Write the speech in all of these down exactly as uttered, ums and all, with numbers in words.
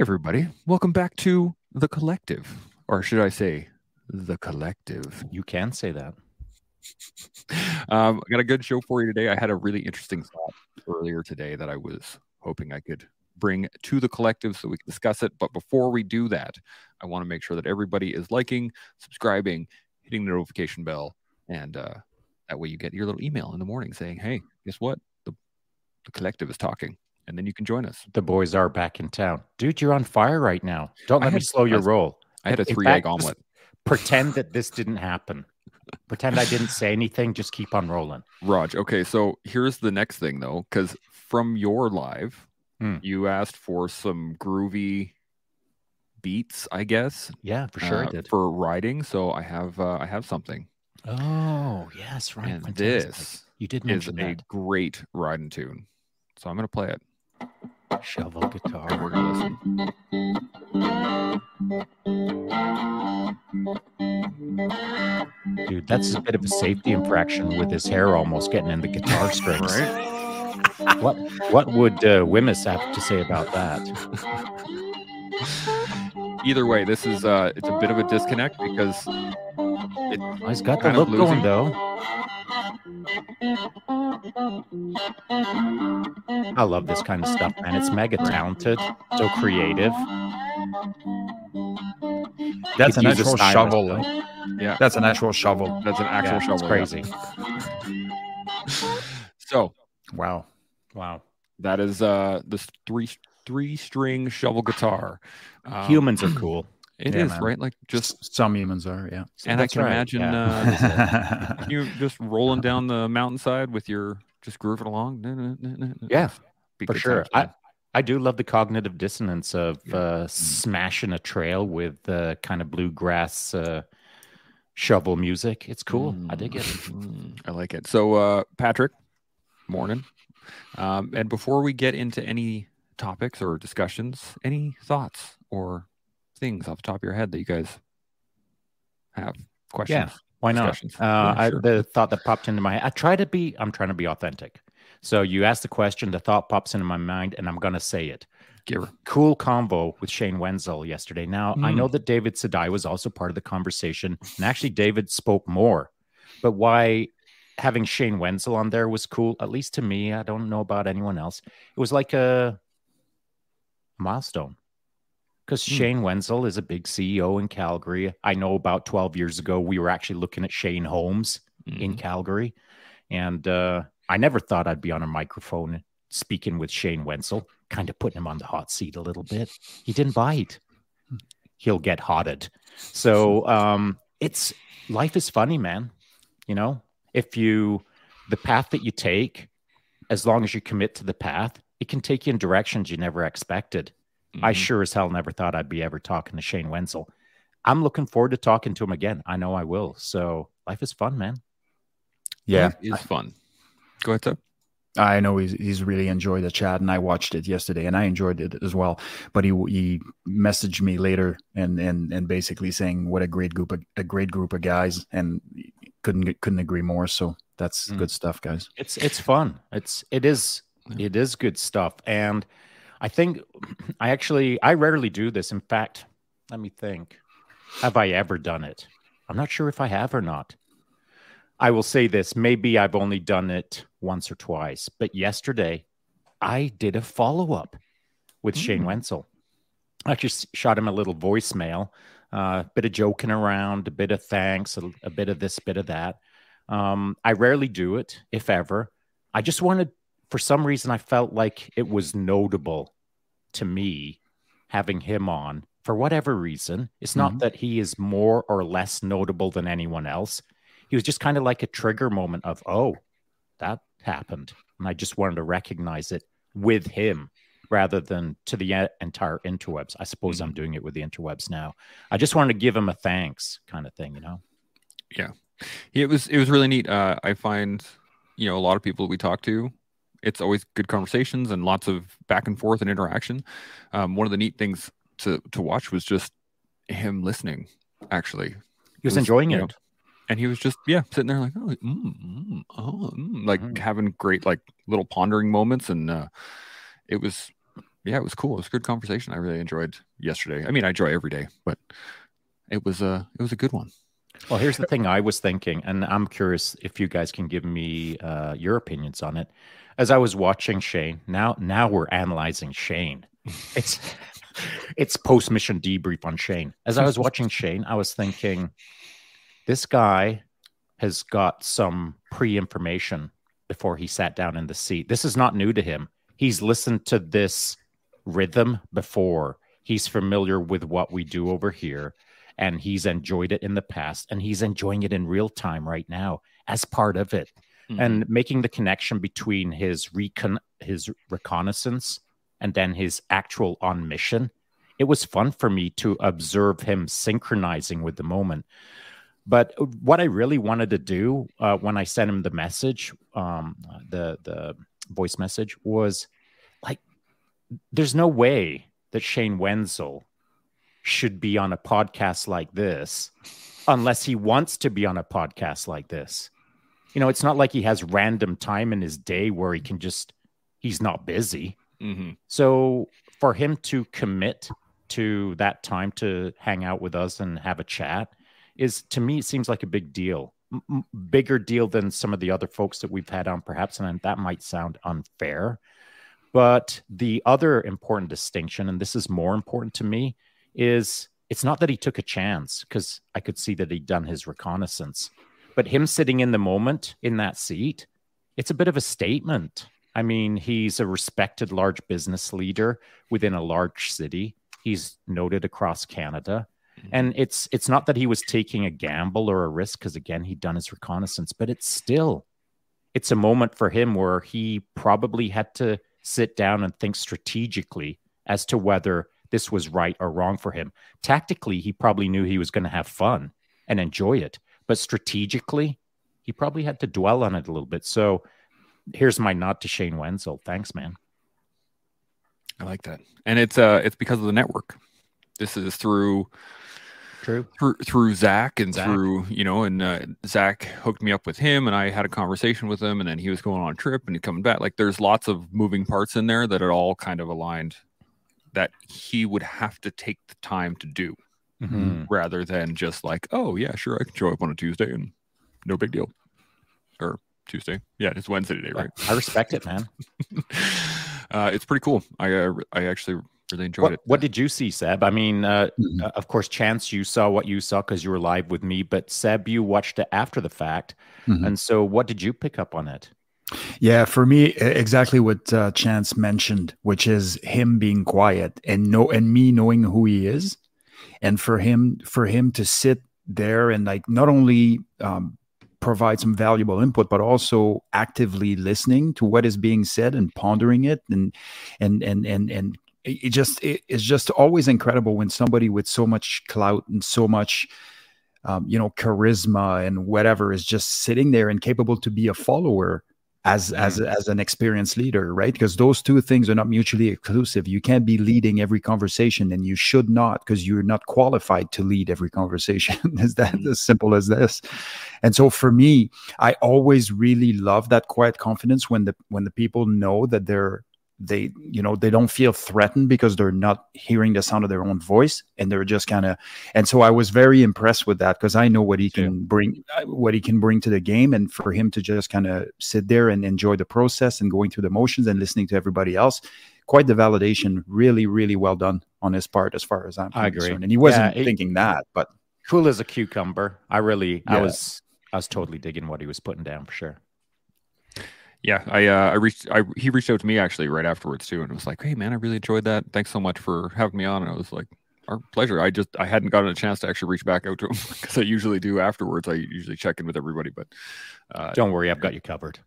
Hey, everybody. Welcome back to The Collective. Or should I say The Collective? You can say that. um, I got a good show for you today. I had a really interesting thought earlier today that I was hoping I could bring to The Collective so we can discuss it. But before we do that, I want to make sure that everybody is liking, subscribing, hitting the notification bell. And uh, that way you get your little email in the morning saying, hey, guess what? The, the Collective is talking. And then you can join us. The boys are back in town. Dude, you're on fire right now. Don't let me slow your roll. I had a three-egg omelet. Pretend that this didn't happen. Pretend I didn't say anything. Just keep on rolling. Raj, okay, so here's the next thing, though, because from your live, hmm. you asked for some groovy beats, I guess. Yeah, for sure uh, I did. For riding, so I have uh, I have something. Oh, yes, right. And this you did mention is that. A great riding tune, so I'm going to play it. Shovel guitar. We're gonna listen. Dude, that's a bit of a safety infraction with his hair almost getting in the guitar strings. Right? What What would uh, W H M I S have to say about that? Either way, this is uh, it's a bit of a disconnect because it, oh, he's got the look going though. I love this kind of stuff, man. It's mega talented, so creative. That's an actual shovel. Yeah, that's an actual shovel. That's an actual yeah, shovel. It's crazy. Yeah. So, wow, wow, that is uh this three three string shovel guitar. Um, Humans are cool. It yeah, is, man. Right? Like just some humans are, yeah. So and I can right. imagine yeah. uh, you just rolling down the mountainside with your just grooving along. Nah, nah, nah, nah, nah. Yeah, be for sure. I, I do love the cognitive dissonance of yeah. uh, smashing a trail with uh, kind of bluegrass uh, shovel music. It's cool. Mm. I dig it. I like it. So, uh, Patrick, morning. Um, and before we get into any topics or discussions, any thoughts or things off the top of your head that you guys have questions? Yeah, why not? Uh, yeah, I, sure. The thought that popped into my head. I try to be. I'm trying to be authentic. So you ask the question, the thought pops into my mind, and I'm gonna say it. Give cool convo with Shane Wenzel yesterday. Now mm. I know that David Sadai was also part of the conversation, and actually David spoke more. But why having Shane Wenzel on there was cool, at least to me. I don't know about anyone else. It was like a milestone. Because Shane Wenzel is a big C E O in Calgary. I know about twelve years ago, we were actually looking at Shane Holmes mm-hmm. in Calgary. And uh, I never thought I'd be on a microphone speaking with Shane Wenzel, kind of putting him on the hot seat a little bit. He didn't bite. He'll get hotted. So um, it's life is funny, man. You know, if you, the path that you take, as long as you commit to the path, it can take you in directions you never expected. Mm-hmm. I sure as hell never thought I'd be ever talking to Shane Wenzel. I'm looking forward to talking to him again. I know I will. So life is fun, man. Yeah, it's fun. Go ahead, Seb. I know he's he's really enjoyed the chat, and I watched it yesterday, and I enjoyed it as well. But he he messaged me later, and and and basically saying what a great group of, a great group of guys, and couldn't couldn't agree more. So that's mm. good stuff, guys. It's it's fun. It's it is yeah. it is good stuff, and. I think I actually, I rarely do this. In fact, let me think. Have I ever done it? I'm not sure if I have or not. I will say this. Maybe I've only done it once or twice. But yesterday, I did a follow-up with mm-hmm. Shane Wenzel. I just shot him a little voicemail, a uh, bit of joking around, a bit of thanks, a, a bit of this, bit of that. Um, I rarely do it, if ever. I just wanted For some reason, I felt like it was notable to me having him on for whatever reason. It's mm-hmm. not that he is more or less notable than anyone else. He was just kind of like a trigger moment of, oh, that happened. And I just wanted to recognize it with him rather than to the entire interwebs. I suppose mm-hmm. I'm doing it with the interwebs now. I just wanted to give him a thanks kind of thing, you know? Yeah, it was, it was really neat. Uh, I find, you know, a lot of people we talk to, it's always good conversations and lots of back and forth and interaction. Um, one of the neat things to, to watch was just him listening, actually. He was, was enjoying it. Know, and he was just, yeah, sitting there like, oh, mm, oh, mm, like mm. having great, like little pondering moments. And uh, it was, yeah, it was cool. It was a good conversation. I really enjoyed yesterday. I mean, I enjoy every day, but it was a, it was a good one. Well, here's the thing I was thinking, and I'm curious if you guys can give me uh, your opinions on it. As I was watching Shane, now now we're analyzing Shane. It's it's post-mission debrief on Shane. As I was watching Shane, I was thinking, this guy has got some pre-information before he sat down in the seat. This is not new to him. He's listened to this rhythm before. He's familiar with what we do over here, and he's enjoyed it in the past, and he's enjoying it in real time right now as part of it. Mm-hmm. And making the connection between his recon his reconnaissance and then his actual on mission, it was fun for me to observe him synchronizing with the moment. But what I really wanted to do uh, when I sent him the message, um, the the voice message, was like, there's no way that Shane Wenzel should be on a podcast like this unless he wants to be on a podcast like this. You know, it's not like he has random time in his day where he can just, he's not busy. Mm-hmm. So for him to commit to that time to hang out with us and have a chat is, to me, it seems like a big deal, M- bigger deal than some of the other folks that we've had on perhaps. And that might sound unfair, but the other important distinction, and this is more important to me, is it's not that he took a chance, because I could see that he'd done his reconnaissance, but him sitting in the moment in that seat, it's a bit of a statement. I mean, he's a respected large business leader within a large city. He's noted across Canada. Mm-hmm. And it's it's not that he was taking a gamble or a risk, because, again, he'd done his reconnaissance, but it's still, it's a moment for him where he probably had to sit down and think strategically as to whether this was right or wrong for him. Tactically, he probably knew he was going to have fun and enjoy it. But strategically, he probably had to dwell on it a little bit. So here's my nod to Shane Wenzel. Thanks, man. I like that. And it's uh, it's because of the network. This is through, True. through, through Zach and Zach. through, you know, and uh, Zach hooked me up with him, and I had a conversation with him, and then he was going on a trip and coming back. Like, there's lots of moving parts in there that are all kind of aligned that he would have to take the time to do, mm-hmm. rather than just like, oh, yeah, sure, I can show up on a Tuesday and no big deal. Or Tuesday. Yeah, it's Wednesday today, right? I respect it, man. uh, it's pretty cool. I uh, I actually really enjoyed what, it. What did you see, Seb? I mean, uh, mm-hmm. uh, of course, Chance, you saw what you saw because you were live with me, but Seb, you watched it after the fact. Mm-hmm. And so what did you pick up on it? Yeah, for me, exactly what uh, Chance mentioned, which is him being quiet and know, and me knowing who he is. And for him, for him to sit there and like not only um, provide some valuable input, but also actively listening to what is being said and pondering it. And and and and and it just it, it's just always incredible when somebody with so much clout and so much um, you know, charisma and whatever is just sitting there and capable to be a follower. As, as as an experienced leader, right? Because those two things are not mutually exclusive. You can't be leading every conversation, and you should not, because you're not qualified to lead every conversation. Is that mm-hmm. as simple as this? And so for me, I always really love that quiet confidence when the when the people know that they're they you know they don't feel threatened because they're not hearing the sound of their own voice, and they're just kind of. And so I was very impressed with that, because I know what he can yeah. bring what he can bring to the game, and for him to just kind of sit there and enjoy the process and going through the motions and listening to everybody else, quite the validation. Really, really well done on his part, as far as I'm I concerned. Agree. And he wasn't yeah, it, thinking that, but cool as a cucumber. I really, yeah. I was, I was totally digging what he was putting down for sure. Yeah, I uh, I reached. I he reached out to me actually right afterwards too, and was like, "Hey man, I really enjoyed that. Thanks so much for having me on." And I was like, "Our pleasure." I just I hadn't gotten a chance to actually reach back out to him, because I usually do afterwards. I usually check in with everybody, but uh, don't worry, I've got you covered.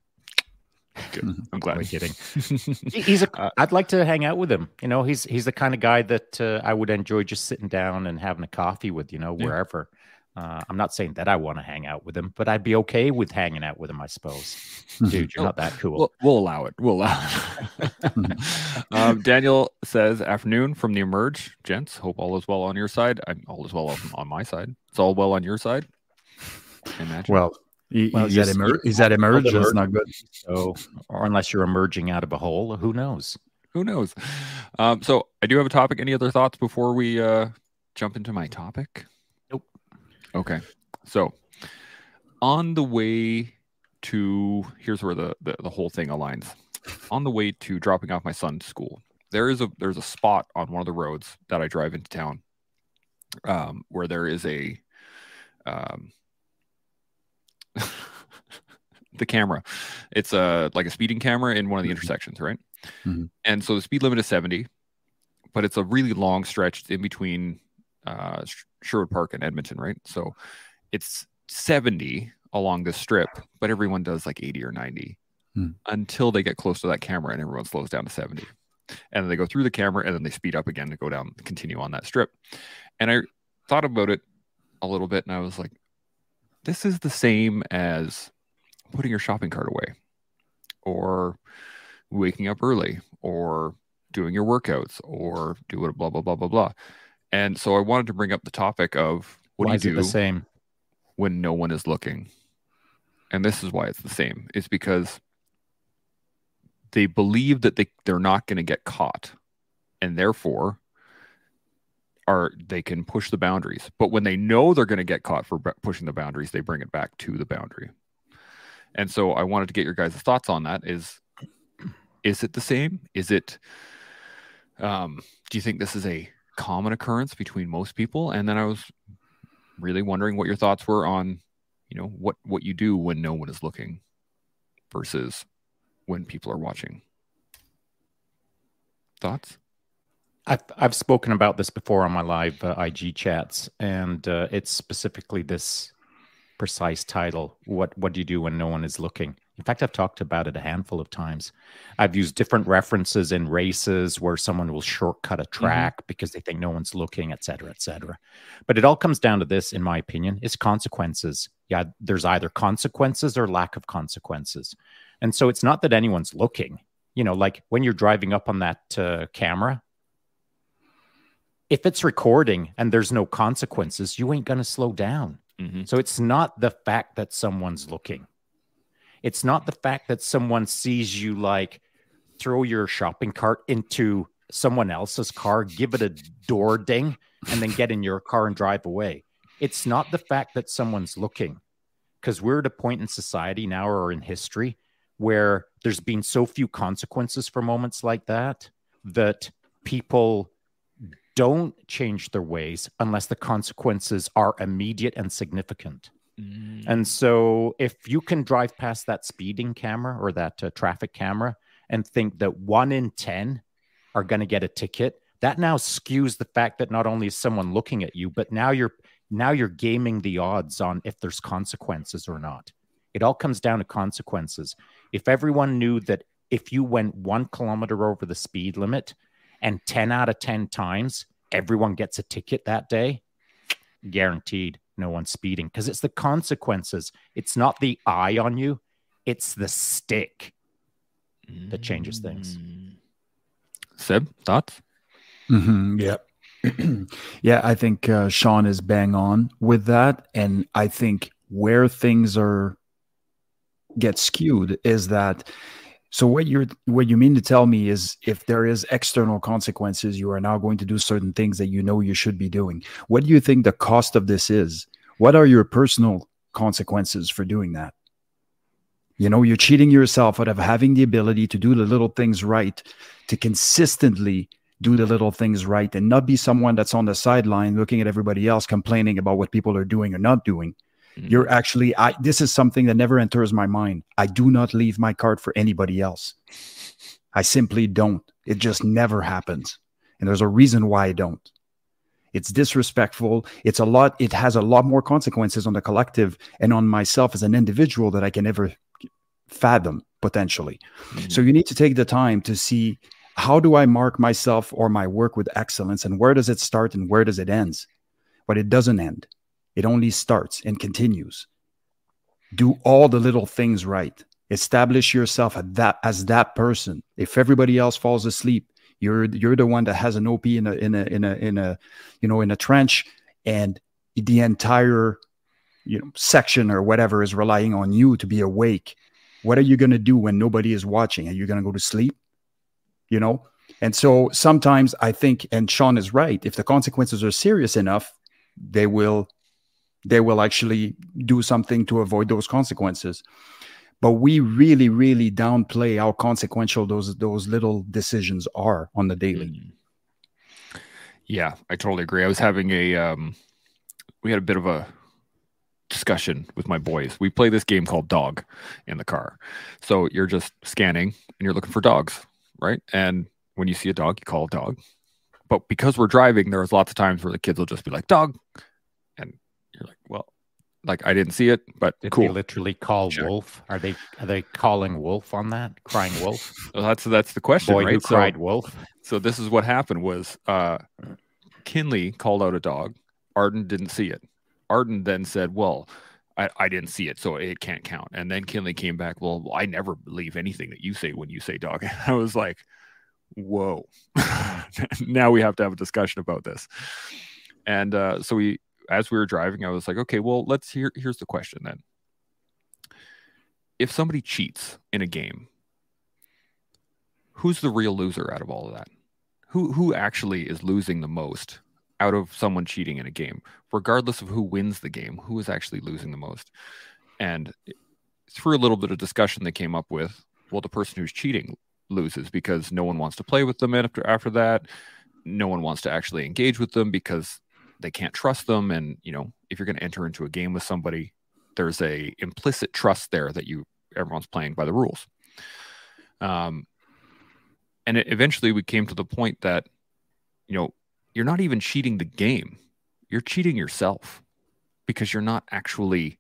Good. I'm glad. I'm kidding. He's. A, I'd like to hang out with him. You know, he's he's the kind of guy that uh, I would enjoy just sitting down and having a coffee with. You know, wherever. Yeah. Uh, I'm not saying that I want to hang out with him, but I'd be okay with hanging out with him, I suppose. Dude, you're not that cool. We'll, we'll allow it. We'll allow it. um, Daniel says, afternoon from the Emerge. Gents, hope all is well on your side. I'm all is well on, on my side. It's all well on your side. Imagine. Well, he, well he's, he's, at emer- he's at Emerge. It's not good. So, or unless you're emerging out of a hole, who knows? Who knows? Um, so I do have a topic. Any other thoughts before we uh, jump into my topic? Nope. Okay. So on the way to, here's where the, the, the whole thing aligns. On the way to dropping off my son to school, there is a there's a spot on one of the roads that I drive into town um, where there is a um, the camera. It's a like a speeding camera in one of the intersections, right? Mm-hmm. And so the speed limit is seventy, but it's a really long stretch in between uh, Sherwood Park and Edmonton, right? So it's seventy along this strip, but everyone does like eighty or ninety. Mm. Until they get close to that camera and everyone slows down to seventy. And then they go through the camera and then they speed up again to go down, continue on that strip. And I thought about it a little bit and I was like, this is the same as putting your shopping cart away or waking up early or doing your workouts or do it, blah, blah, blah, blah, blah. And so I wanted to bring up the topic of what why do you do the same when no one is looking? And this is why it's the same. It's because they believe that they, they're not going to get caught and therefore are they can push the boundaries. But when they know they're going to get caught for b- pushing the boundaries, they bring it back to the boundary. And so I wanted to get your guys' thoughts on that. Is, is it the same? Is it, um, do you think this is a common occurrence between most people? And then I was really wondering what your thoughts were on, you know, what, what you do when no one is looking versus when people are watching. Thoughts? I've, I've spoken about this before on my live uh, I G chats, and uh, it's specifically this precise title, what what do you do when no one is looking? In fact, I've talked about it a handful of times. I've used different references in races where someone will shortcut a track mm-hmm. because they think no one's looking, et cetera, et cetera. But it all comes down to this, in my opinion, is consequences. Yeah, there's either consequences or lack of consequences. And so it's not that anyone's looking, you know, like when you're driving up on that uh, camera, if it's recording and there's no consequences, you ain't going to slow down. Mm-hmm. So it's not the fact that someone's looking. It's not the fact that someone sees you like throw your shopping cart into someone else's car, give it a door ding, and then get in your car and drive away. It's not the fact that someone's looking, because we're at a point in society now or in history where there's been so few consequences for moments like that, that people don't change their ways unless the consequences are immediate and significant. Mm. And so if you can drive past that speeding camera or that uh, traffic camera and think that one in ten are going to get a ticket, that now skews the fact that not only is someone looking at you, but now you're now you're gaming the odds on if there's consequences or not. It all comes down to consequences. If everyone knew that if you went one kilometer over the speed limit and ten out of ten times, everyone gets a ticket that day, guaranteed no one's speeding, because it's the consequences. It's not the eye on you. It's the stick that changes things. Seb, thoughts? Mm-hmm, yeah. yeah, I think uh, Shaun is bang on with that. And I think where things are get skewed is that, so what you're what you mean to tell me is if there is external consequences, you are now going to do certain things that you know you should be doing. What do you think the cost of this is? What are your personal consequences for doing that? You know, you're cheating yourself out of having the ability to do the little things right, to consistently do the little things right and not be someone that's on the sideline looking at everybody else complaining about what people are doing or not doing. You're actually, I, this is something that never enters my mind. I do not leave my cart for anybody else. I simply don't. It just never happens. And there's a reason why I don't. It's disrespectful. It's a lot. It has a lot more consequences on the collective and on myself as an individual that I can never fathom potentially. Mm-hmm. So you need to take the time to see, how do I mark myself or my work with excellence, and where does it start and where does it end? But it doesn't end. It only starts and continues. Do all the little things right. Establish yourself as that, as that person. If everybody else falls asleep, you're you're the one that has an O P in a in a in a in a you know in a trench, and the entire you know section or whatever is relying on you to be awake. What are you going to do when nobody is watching? Are you going to go to sleep? You know, And so sometimes I think, and Shaun is right, if the consequences are serious enough, they will they will actually do something to avoid those consequences. But we really, really downplay how consequential those those little decisions are on the daily. Yeah, I totally agree. I was having a, um, we had a bit of a discussion with my boys. We play this game called Dog in the car. So you're just scanning and you're looking for dogs, right? And when you see a dog, you call a dog. But because we're driving, there's lots of times where the kids will just be like, dog. And you're like, well, like, I didn't see it, but did cool. They literally call sure. wolf? Are they are they calling wolf on that? Crying wolf? Well, that's that's the question, Boy right? Who so, cried wolf. So this is what happened was uh, Kinley called out a dog. Arden didn't see it. Arden then said, well, I, I didn't see it, so it can't count. And then Kinley came back, well, I never believe anything that you say when you say dog. And I was like, whoa. Now we have to have a discussion about this. And uh, so we... as we were driving, I was like, okay, well, let's hear, here's the question then. If somebody cheats in a game, who's the real loser out of all of that? Who, who actually is losing the most out of someone cheating in a game? Regardless of who wins the game, who is actually losing the most? And through a little bit of discussion, they came up with, well, the person who's cheating loses because no one wants to play with them after, after that. No one wants to actually engage with them because they can't trust them. And, you know, if you're going to enter into a game with somebody, there's a implicit trust there that you, everyone's playing by the rules. Um, and it, eventually we came to the point that, you know, you're not even cheating the game. You're cheating yourself because you're not actually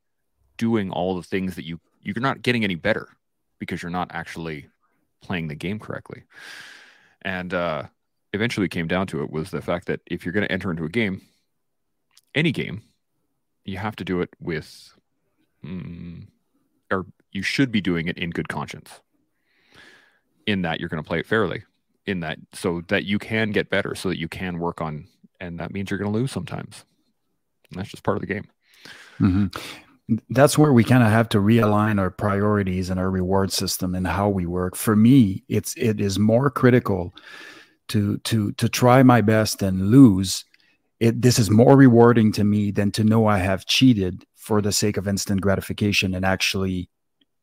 doing all the things that you, you're not getting any better because you're not actually playing the game correctly. And uh, eventually came down to it was the fact that if you're going to enter into a game, any game, you have to do it with, mm, or you should be doing it in good conscience. In that you're going to play it fairly, in that so that you can get better, so that you can work on, and that means you're going to lose sometimes. And that's just part of the game. Mm-hmm. That's where we kind of have to realign our priorities and our reward system and how we work. For me, it's it is more critical to to to try my best and lose. It, this is more rewarding to me than to know I have cheated for the sake of instant gratification and actually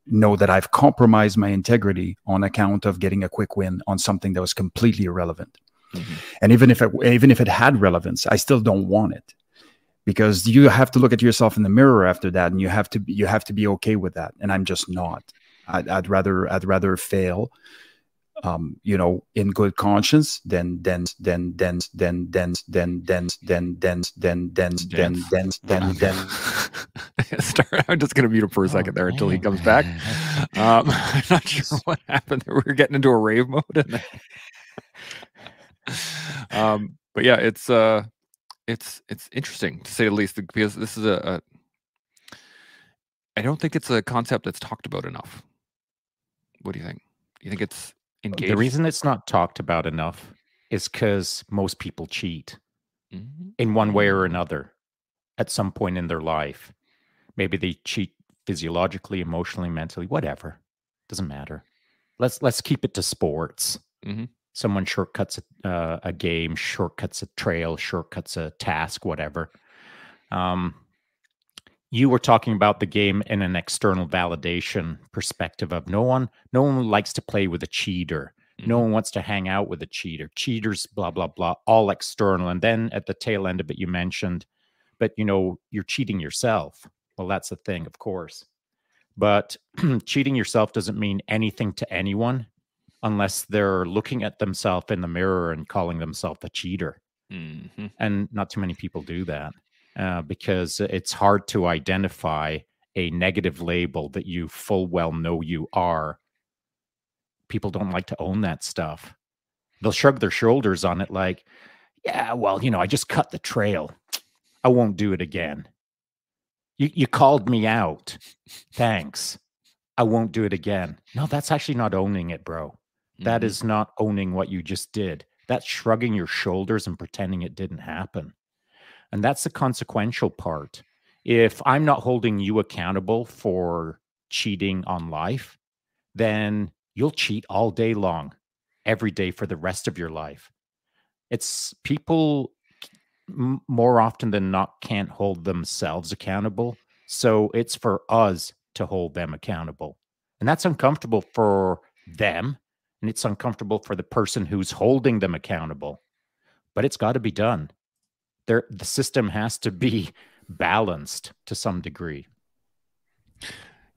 know that I've compromised my integrity on account of getting a quick win on something that was completely irrelevant. Mm-hmm. And even if it, even if it had relevance, I still don't want it, because you have to look at yourself in the mirror after that, and you have to you have to be okay with that. And I'm just not. I'd, I'd rather I'd rather fail. Um, you know, in good conscience, then, then, then, then, then, then, then, then, then, then, then, then, then, then, then, then. I'm just going to mute him for a second there until he comes back. Um, I'm not sure what happened there. We were getting into a rave mode. And then... um, but yeah, it's, uh, it's, it's interesting to say the least, because this is a, a, I don't think it's a concept that's talked about enough. What do you think? Do you think it's, Engaged. The reason it's not talked about enough is because most people cheat mm-hmm. in one way or another at some point in their life. Maybe they cheat physiologically, emotionally, mentally, whatever. Doesn't matter. Let's let's keep it to sports. Mm-hmm. Someone shortcuts a, uh, a game, shortcuts a trail, shortcuts a task, whatever. Um, you were talking about the game in an external validation perspective of no one, no one likes to play with a cheater. Mm-hmm. No one wants to hang out with a cheater. Cheaters, blah, blah, blah, all external. And then at the tail end of it, you mentioned, but you know, you're cheating yourself. Well, that's the thing, of course. But cheating yourself doesn't mean anything to anyone unless they're looking at themselves in the mirror and calling themselves a cheater. Mm-hmm. And not too many people do that. Uh, because it's hard to identify a negative label that you full well know you are. People don't like to own that stuff. They'll shrug their shoulders on it like, yeah, well, you know, I just cut the trail. I won't do it again. You, you called me out. Thanks. I won't do it again. No, that's actually not owning it, bro. Mm-hmm. That is not owning what you just did. That's shrugging your shoulders and pretending it didn't happen. And that's the consequential part. If I'm not holding you accountable for cheating on life, then you'll cheat all day long. every day for the rest of your life. It's people more often than not can't hold themselves accountable. So it's for us to hold them accountable. And that's uncomfortable for them. And it's uncomfortable for the person who's holding them accountable. But it's got to be done. There, the system has to be balanced to some degree.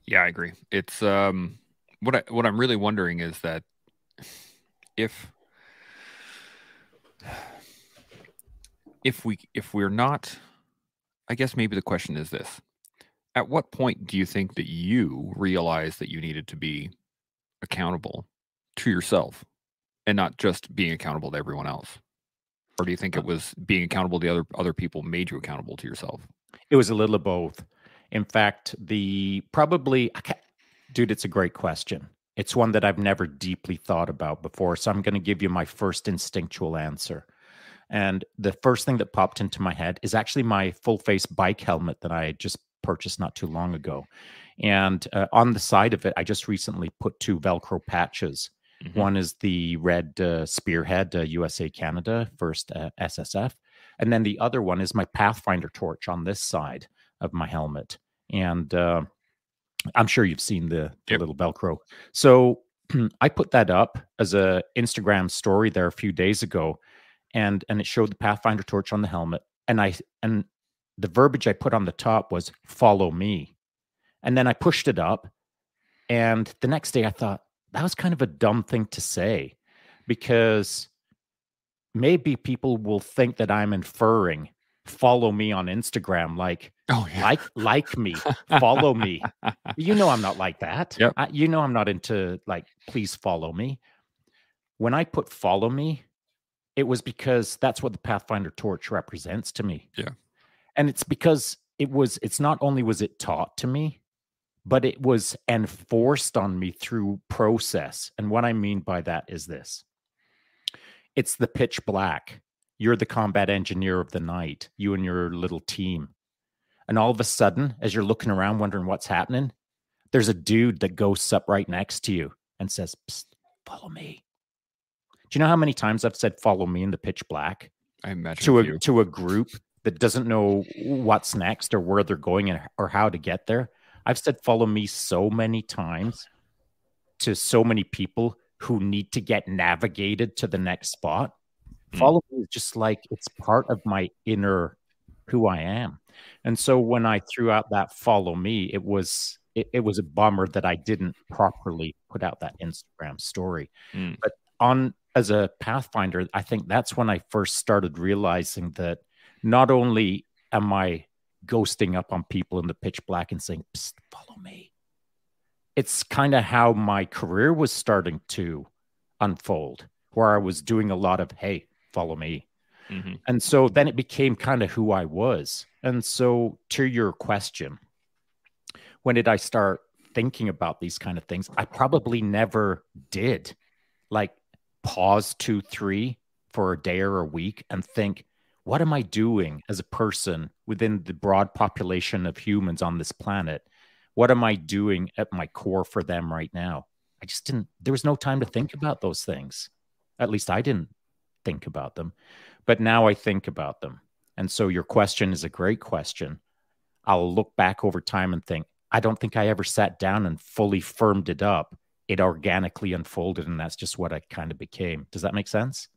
Yeah, I agree. It's um, what I, what I'm really wondering is that if if we if we're not, I guess maybe the question is this: at what point do you think that you realize that you needed to be accountable to yourself and not just being accountable to everyone else? Or do you think it was being accountable to other other people made you accountable to yourself? It was a little of both. In fact, the probably, dude, it's a great question. It's one that I've never deeply thought about before. So I'm going to give you my first instinctual answer. And the first thing that popped into my head is actually my full face bike helmet that I just purchased not too long ago. And uh, on the side of it, I just recently put two Velcro patches. Mm-hmm. One is the red uh, spearhead, uh, U S A Canada, first uh, S S F. And then the other one is my Pathfinder torch on this side of my helmet. And uh, I'm sure you've seen the, the yep. little Velcro. So I put that up as a Instagram story there a few days ago. And, and it showed the Pathfinder torch on the helmet. And I and the verbiage I put on the top was, "Follow me." And then I pushed it up. And the next day I thought, that was kind of a dumb thing to say, because maybe people will think that I'm inferring follow me on Instagram, like, oh, yeah. like, like me, follow me. You know, I'm not like that. Yep. I, you know, I'm not into like, please follow me. When I put follow me, it was because that's what the Pathfinder torch represents to me. Yeah. And it's because it was, it's not only was it taught to me, but it was enforced on me through process. And what I mean by that is this. It's the pitch black. You're the combat engineer of the night, you and your little team. And all of a sudden, as you're looking around wondering what's happening, there's a dude that ghosts up right next to you and says, "Psst, follow me." Do you know how many times I've said follow me in the pitch black? I imagine to a, you. to a group that doesn't know what's next or where they're going and, or how to get there. I've said follow me so many times to so many people who need to get navigated to the next spot. Mm. Follow me is just like, it's part of my inner who I am. And so when I threw out that follow me, it was it, it was a bummer that I didn't properly put out that Instagram story. Mm. But on as a Pathfinder, I think that's when I first started realizing that not only am I ghosting up on people in the pitch black and saying, "Psst, follow me." It's kind of how my career was starting to unfold, where I was doing a lot of, "Hey, follow me." Mm-hmm. And so then it became kind of who I was. And so to your question, when did I start thinking about these kind of things? I probably never did. Like pause two, three for a day or a week and think, what am I doing as a person within the broad population of humans on this planet? What am I doing at my core for them right now? I just didn't, there was no time to think about those things. At least I didn't think about them. But now I think about them. And so your question is a great question. I'll look back over time and think, I don't think I ever sat down and fully firmed it up. It organically unfolded, and that's just what I kind of became. Does that make sense?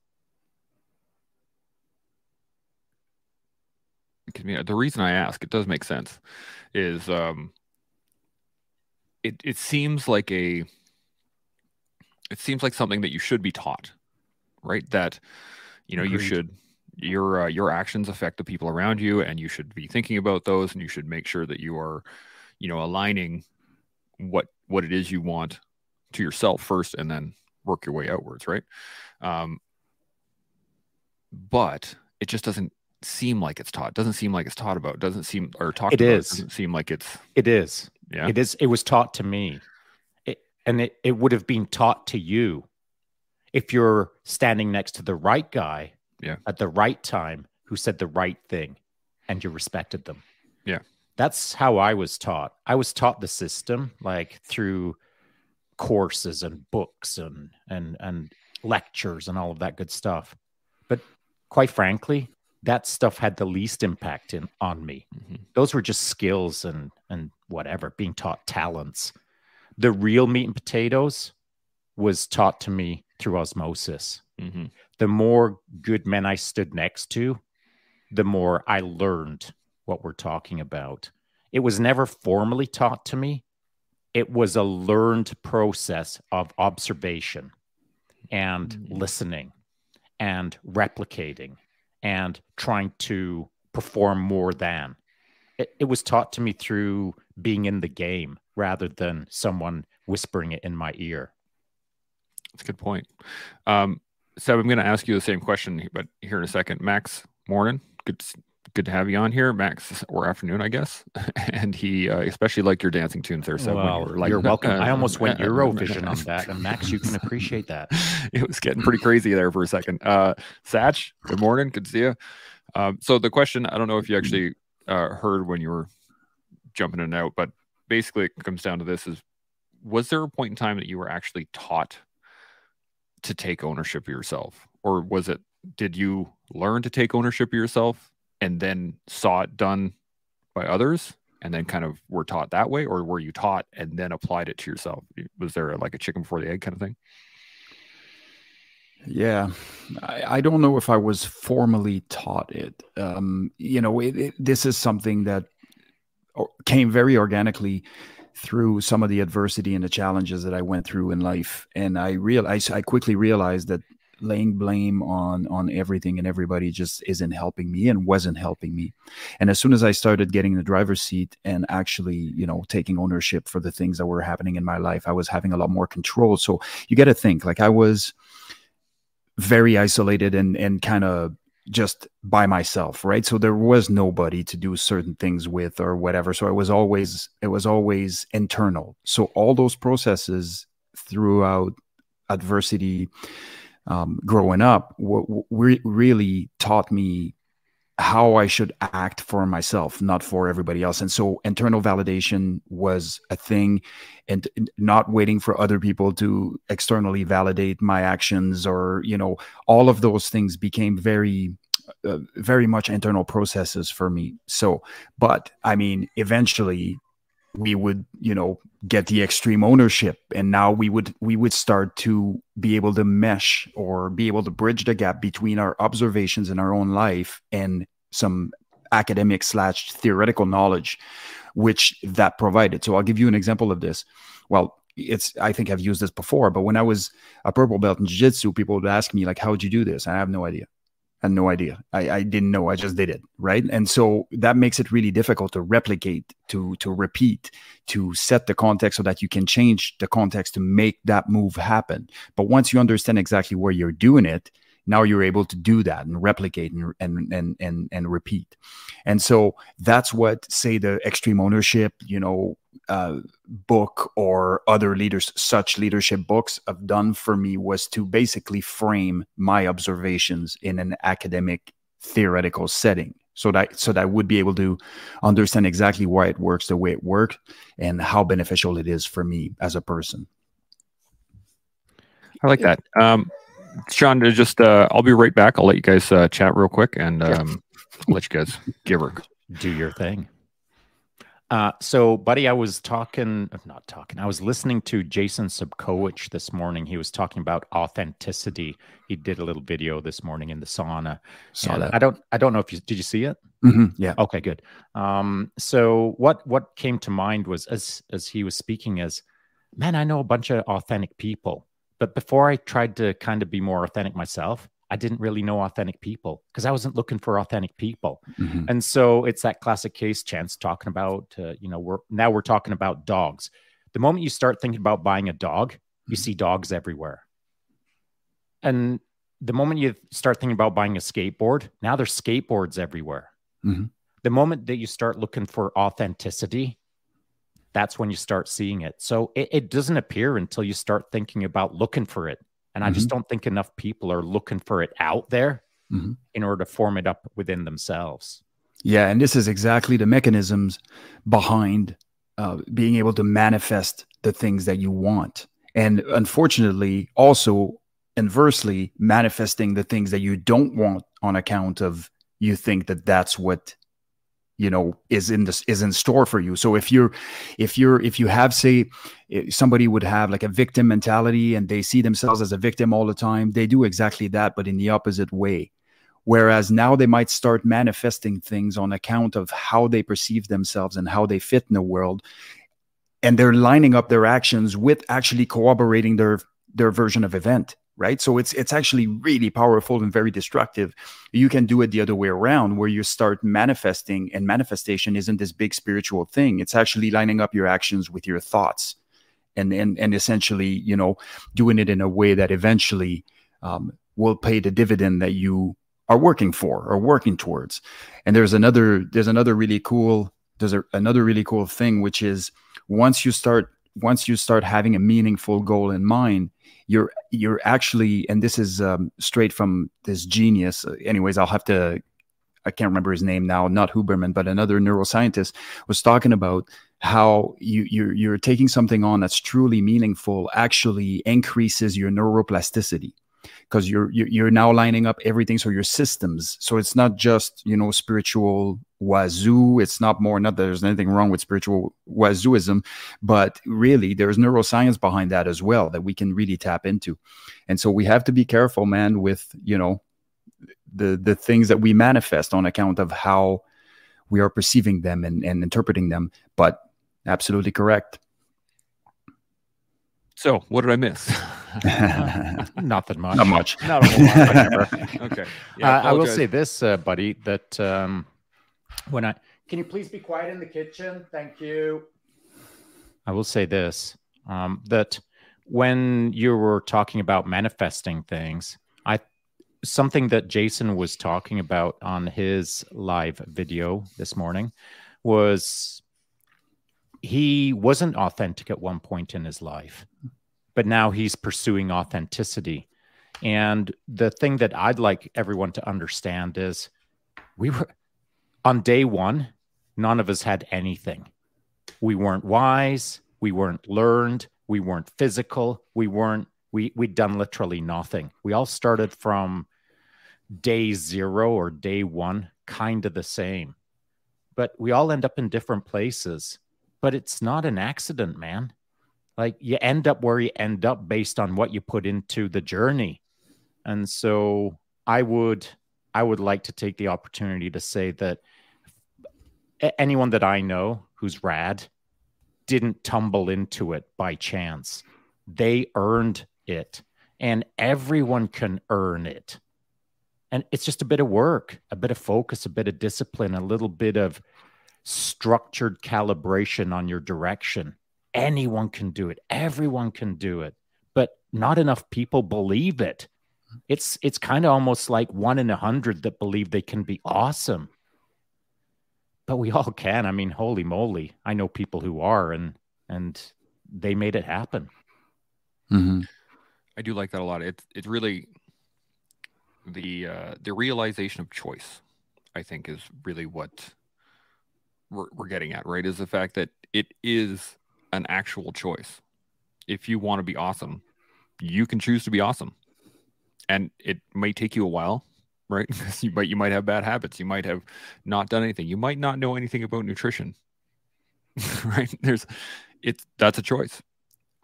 The reason I ask, it does make sense, is um, it it seems like a it seems like something that you should be taught, right? That you know Agreed. you should your uh, your actions affect the people around you, and you should be thinking about those, and you should make sure that you are, you know, aligning what what it is you want to yourself first, and then work your way outwards, right? Um, but it just doesn't. seem like it's taught doesn't seem like it's taught about doesn't seem or talked it about. Is doesn't seem like it's it is yeah it is it was taught to me it, and it, it would have been taught to you if you're standing next to the right guy yeah. at the right time who said the right thing and you respected them. Yeah that's how I was taught. I was taught the system, like, through courses and books and and and lectures and all of that good stuff. But quite frankly, that stuff had the least impact in, on me. Mm-hmm. Those were just skills and, and whatever, being taught talents. The real meat and potatoes was taught to me through osmosis. Mm-hmm. The more good men I stood next to, the more I learned what we're talking about. It was never formally taught to me. It was a learned process of observation and mm-hmm. listening and replicating and trying to perform more than. It, it was taught to me through being in the game rather than someone whispering it in my ear. That's a good point. Um, so I'm going to ask you the same question, but here in a second. Max, morning. Good to, good to have you on here, Max, or afternoon, I guess. And he uh, especially liked your dancing tunes there. So well, you're, like, you're welcome. Uh, I almost went uh, Eurovision on that. And Max, you can appreciate that. It was getting pretty crazy there for a second. Uh, Satch, good morning. Good to see you. Um, so the question, I don't know if you actually uh, heard when you were jumping in and out, but basically it comes down to this is, was there a point in time that you were actually taught to take ownership of yourself? Or was it, did you learn to take ownership of yourself and then saw it done by others and then kind of were taught that way? Or were you taught and then applied it to yourself? Was there like a chicken before the egg kind of thing? Yeah, I, I don't know if I was formally taught it. Um, you know, it, it, this is something that came very organically through some of the adversity and the challenges that I went through in life. And I realized, I quickly realized that laying blame on, on everything and everybody just isn't helping me and wasn't helping me. And as soon as I started getting in the driver's seat and actually, you know, taking ownership for the things that were happening in my life, I was having a lot more control. So you got to think, like, I was very isolated and, and kind of just by myself, right? So there was nobody to do certain things with or whatever. So I was always, it was always internal. So all those processes throughout adversity, um, growing up, w- w- really taught me how I should act for myself, not for everybody else. And so internal validation was a thing, and not waiting for other people to externally validate my actions, or, you know, all of those things became very, uh, very much internal processes for me. So, but I mean, eventually we would, you know, get the extreme ownership, and now we would, we would start to be able to mesh or be able to bridge the gap between our observations in our own life and some academic slash theoretical knowledge, which that provided. So I'll give you an example of this. Well, it's, I think I've used this before, but when I was a purple belt in jiu-jitsu, people would ask me, like, how'd you do this? And I have no idea. I had no idea. I, I didn't know. I just did it, right? And so that makes it really difficult to replicate, to to repeat, to set the context so that you can change the context to make that move happen. But once you understand exactly where you're doing it, now you're able to do that and replicate and and and and, and repeat. And so that's what, say, the extreme ownership, you know, uh, book or other leaders, such leadership books, have done for me, was to basically frame my observations in an academic theoretical setting, so that so that I would be able to understand exactly why it works the way it worked and how beneficial it is for me as a person. I like that. Um, Shaun, just uh, I'll be right back. I'll let you guys uh, chat real quick, and um, I'll let you guys give her do your thing. Uh, so, buddy, I was talking, not talking, I was listening to Jason Sipkowicz this morning. He was talking about authenticity. He did a little video this morning in the sauna. Saw that. I don't, I don't know if you, did you see it? Mm-hmm, yeah. Okay, good. Um, so what, what came to mind was, as, as he was speaking, is, man, I know a bunch of authentic people, but before I tried to kind of be more authentic myself, I didn't really know authentic people because I wasn't looking for authentic people. Mm-hmm. And so it's that classic case Chance talking about, uh, you know, we're now we're talking about dogs. The moment you start thinking about buying a dog, mm-hmm. you see dogs everywhere. And the moment you start thinking about buying a skateboard, now there's skateboards everywhere. Mm-hmm. The moment that you start looking for authenticity, that's when you start seeing it. So it, it doesn't appear until you start thinking about looking for it. And I mm-hmm. just don't think enough people are looking for it out there mm-hmm. in order to form it up within themselves. Yeah. And this is exactly the mechanisms behind uh, being able to manifest the things that you want. And unfortunately, also inversely manifesting the things that you don't want on account of you think that that's what, you know, is in this, is in store for you. So if you're, if you're, if you have, say, somebody would have like a victim mentality and they see themselves as a victim all the time, they do exactly that, but in the opposite way. Whereas now they might start manifesting things on account of how they perceive themselves and how they fit in the world. And they're lining up their actions with actually corroborating their, their version of event, right? So it's, it's actually really powerful and very destructive. You can do it the other way around, where you start manifesting, and manifestation isn't this big spiritual thing. It's actually lining up your actions with your thoughts and, and, and essentially, you know, doing it in a way that eventually um, will pay the dividend that you are working for or working towards. And there's another, there's another really cool, there's a, another really cool thing, which is once you start, once you start having a meaningful goal in mind, you're, you're actually, and this is um, straight from this genius. Anyways, I'll have to, I can't remember his name now, not Huberman, but another neuroscientist was talking about how you, you're, you're taking something on that's truly meaningful actually increases your neuroplasticity. Because you're you're now lining up everything, so your systems. So it's not just, you know, spiritual wazoo. It's not more, not that there's anything wrong with spiritual wazooism, but really there's neuroscience behind that as well that we can really tap into. And so we have to be careful, man, with, you know, the the things that we manifest on account of how we are perceiving them and, and interpreting them. But absolutely correct. So what did I miss? Not that much. Not much. Not a whole lot. Okay. Yeah, uh, I will say this, uh, buddy, that um, when I... Can you please be quiet in the kitchen? Thank you. I will say this, um, that when you were talking about manifesting things, I something that Jason was talking about on his live video this morning was... He wasn't authentic at one point in his life, but now he's pursuing authenticity. And the thing that I'd like everyone to understand is we were on day one, none of us had anything. We weren't wise. We weren't learned. We weren't physical. We weren't, we, we'd done literally nothing. We all started from day zero or day one, kind of the same, but we all end up in different places. But it's not an accident, man. Like you end up where you end up based on what you put into the journey. And so I would, I would like to take the opportunity to say that anyone that I know who's rad didn't tumble into it by chance. They earned it, and everyone can earn it. And it's just a bit of work, a bit of focus, a bit of discipline, a little bit of structured calibration on your direction. Anyone can do it. Everyone can do it, but not enough people believe it. It's, it's kind of almost like one in a hundred that believe they can be awesome, but we all can. I mean, holy moly. I know people who are, and, and they made it happen. Mm-hmm. I do like that a lot. It's, it's really the, uh, the realization of choice, I think, is really what We're, we're getting at, right? Is the fact that it is an actual choice. If you want to be awesome, you can choose to be awesome, and it may take you a while, right? Because you might you might have bad habits, you might have not done anything, you might not know anything about nutrition, right? There's, it's that's a choice.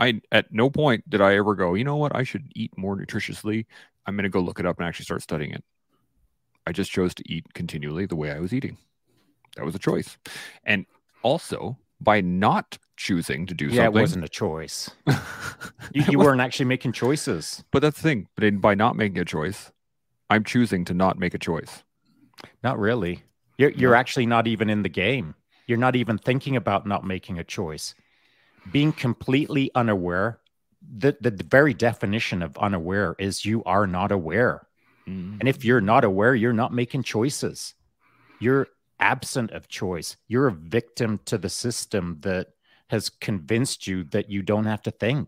I at no point did I ever go, you know what? I should eat more nutritiously. I'm going to go look it up and actually start studying it. I just chose to eat continually the way I was eating. That was a choice. And also, by not choosing to do yeah, something... Yeah, it wasn't a choice. you you weren't actually making choices. But that's the thing. But in, by not making a choice, I'm choosing to not make a choice. Not really. You're, you're actually not even in the game. You're not even thinking about not making a choice. Being completely unaware, the, the very definition of unaware is you are not aware. Mm. And if you're not aware, you're not making choices. You're... absent of choice. You're a victim to the system that has convinced you that you don't have to think.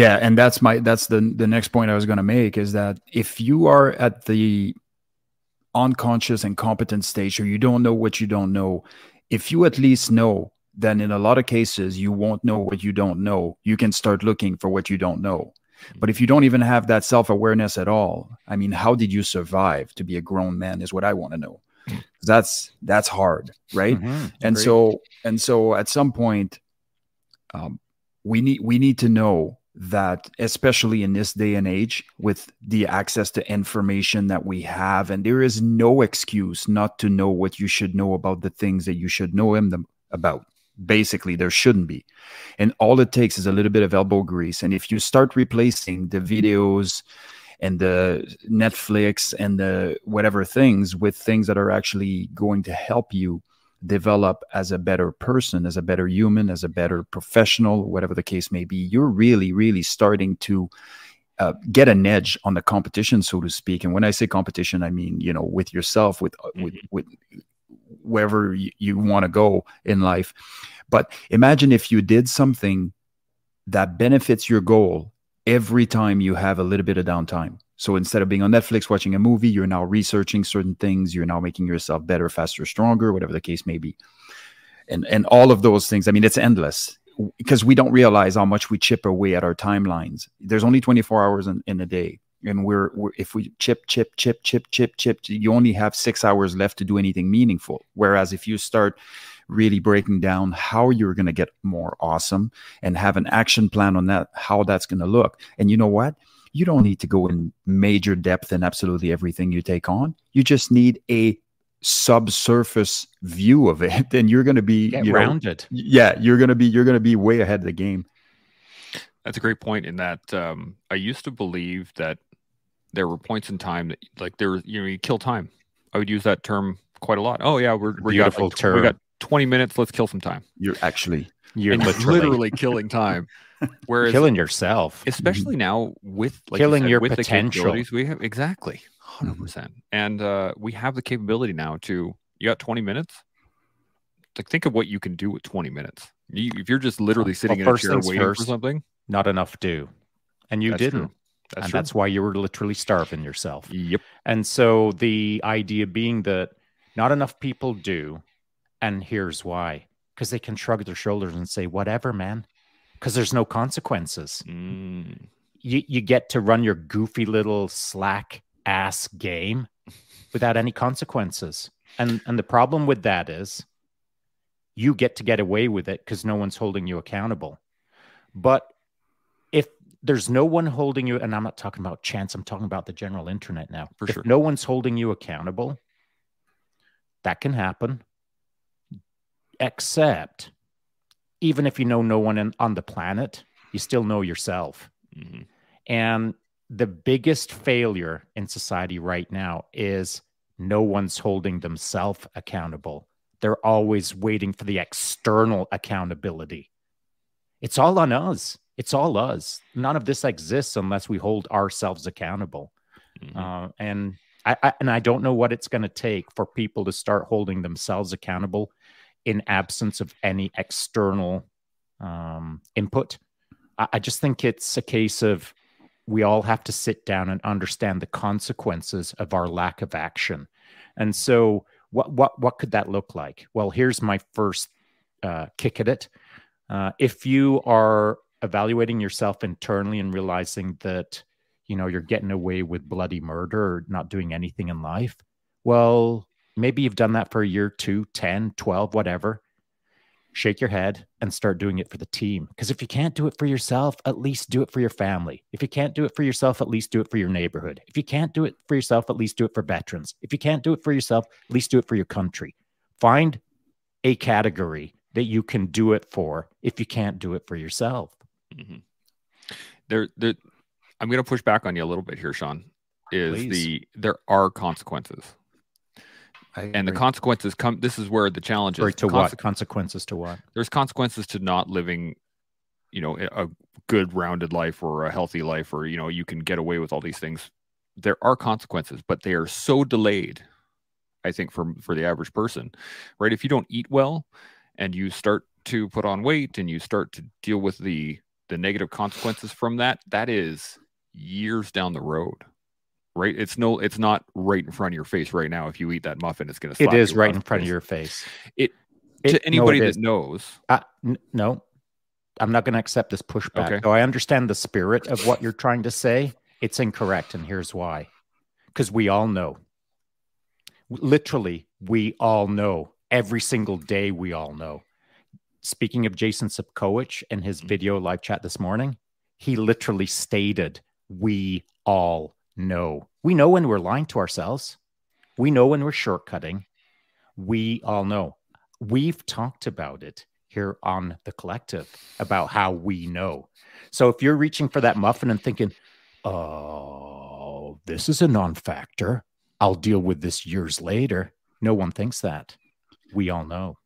Yeah, and that's my that's the the next point I was going to make, is that if you are at the unconscious and competent stage, or you don't know what you don't know, if you at least know, then in a lot of cases you won't know what you don't know. You can start looking for what you don't know. But if you don't even have that self-awareness at all, I mean, how did you survive to be a grown man is what I want to know. That's that's hard, right? Mm-hmm. And Great. so and so at some point, um, we need we need to know that, especially in this day and age, with the access to information that we have, and there is no excuse not to know what you should know about the things that you should know them about. Basically, there shouldn't be. And all it takes is a little bit of elbow grease. And if you start replacing the videos and the Netflix and the whatever things with things that are actually going to help you develop as a better person, as a better human, as a better professional, whatever the case may be, you're really, really starting to uh, get an edge on the competition, so to speak. And when I say competition, I mean, you know, with yourself, with, with, with wherever you, you want to go in life. But imagine if you did something that benefits your goal every time you have a little bit of downtime. So instead of being on Netflix watching a movie, you're now researching certain things. You're now making yourself better, faster, stronger, whatever the case may be. And and all of those things, I mean, it's endless, because we don't realize how much we chip away at our timelines. There's only twenty-four hours in, in a day. And we're, we're if we chip, chip, chip, chip, chip, chip, you only have six hours left to do anything meaningful. Whereas if you start really breaking down how you're going to get more awesome and have an action plan on that, how that's going to look. And you know what? You don't need to go in major depth in absolutely everything you take on. You just need a subsurface view of it, and you're going to be you know, rounded. Yeah, you're going to be you're going to be way ahead of the game. That's a great point. In that, um, I used to believe that there were points in time that, like, there, you know, you kill time. I would use that term quite a lot. Oh yeah, we're we got like, term. We got twenty minutes. Let's kill some time. You're actually you're literally. literally killing time. Whereas killing yourself, especially now with like killing you said, your with potential, the we have exactly one hundred percent, mm-hmm. and uh, we have the capability now to. You got twenty minutes. Like, think of what you can do with twenty minutes. You, if you're just literally sitting well, in a chair waiting first, for something, not enough do, and you that's didn't, true. That's and true. That's why you were literally starving yourself. Yep. And so the idea being that not enough people do, and here's why: because they can shrug their shoulders and say, "Whatever, man." Because there's no consequences. Mm. You you get to run your goofy little slack ass game without any consequences. And and the problem with that is you get to get away with it because no one's holding you accountable. But if there's no one holding you, and I'm not talking about Chance, I'm talking about the general internet now. For if sure. no one's holding you accountable, that can happen. Except... even if you know no one in, on the planet, you still know yourself. Mm-hmm. And the biggest failure in society right now is no one's holding themselves accountable. They're always waiting for the external accountability. It's all on us. It's all us. None of this exists unless we hold ourselves accountable. Mm-hmm. Uh, and I, I and I don't know what it's going to take for people to start holding themselves accountable in absence of any external um, input. I, I just think it's a case of we all have to sit down and understand the consequences of our lack of action. And so what what what could that look like? Well, here's my first uh, kick at it. Uh, if you are evaluating yourself internally and realizing that, you know, you're getting away with bloody murder or not doing anything in life, well, maybe you've done that for a year, two, ten, twelve, whatever. Shake your head and start doing it for the team. Because if you can't do it for yourself, at least do it for your family. If you can't do it for yourself, at least do it for your neighborhood. If you can't do it for yourself, at least do it for veterans. If you can't do it for yourself, at least do it for your country. Find a category that you can do it for if you can't do it for yourself. Mm-hmm. There, there, I'm going to push back on you a little bit here, Shaun. Is Please. the there are consequences. And the consequences come, this is where the challenge is. Right, to Conse- what? Consequences to what? There's consequences to not living, you know, a good rounded life or a healthy life, or, you know, you can get away with all these things. There are consequences, but they are so delayed, I think, for, for the average person, right? If you don't eat well and you start to put on weight and you start to deal with the, the negative consequences from that, that is years down the road. Right, it's no, it's not right in front of your face right now. If you eat that muffin, it's going to slap you. It is right in front of your face. It, it to anybody no, that knows. Uh, n- no, I'm not going to accept this pushback. Okay. Though I understand the spirit of what you're trying to say, it's incorrect, and here's why. Because we all know. Literally, we all know. Every single day, we all know. Speaking of Jason Sipkowicz and his video live chat this morning, he literally stated, we all know. We know when we're lying to ourselves. We know when we're shortcutting. We all know. We've talked about it here on The Collective about how we know. So if you're reaching for that muffin and thinking, oh, this is a non-factor, I'll deal with this years later. No one thinks that. We all know.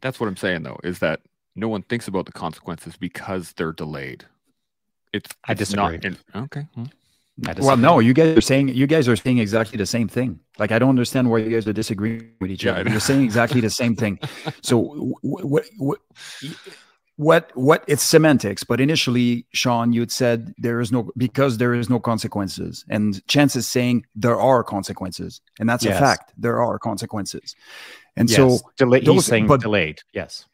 That's what I'm saying, though, is that no one thinks about the consequences because they're delayed. It's, it's I disagree. Not in, okay. Hmm. I disagree. Well, no, you guys are saying you guys are saying exactly the same thing. Like, I don't understand why you guys are disagreeing with each yeah, other. You're saying exactly the same thing. So what, what, what, what? It's semantics. But initially, Shaun, you'd said there is no because there is no consequences, and Chance is saying there are consequences, and that's yes. a fact. There are consequences, and yes. so Delay, those, he's saying but, delayed. Yes.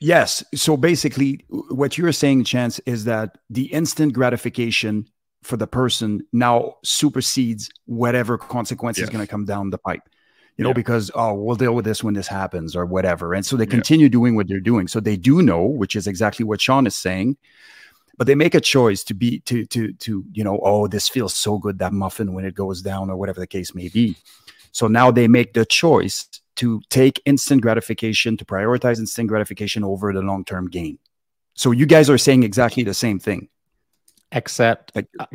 Yes. So basically, what you're saying, Chance, is that the instant gratification for the person now supersedes whatever consequence yes. is going to come down the pipe, you yeah. know, because, oh, we'll deal with this when this happens or whatever. And so they continue yeah. doing what they're doing. So they do know, which is exactly what Shaun is saying, but they make a choice to be, to, to, to, you know, oh, this feels so good, that muffin, when it goes down, or whatever the case may be. So now they make the choice to take instant gratification, to prioritize instant gratification over the long-term gain. So you guys are saying exactly the same thing. Except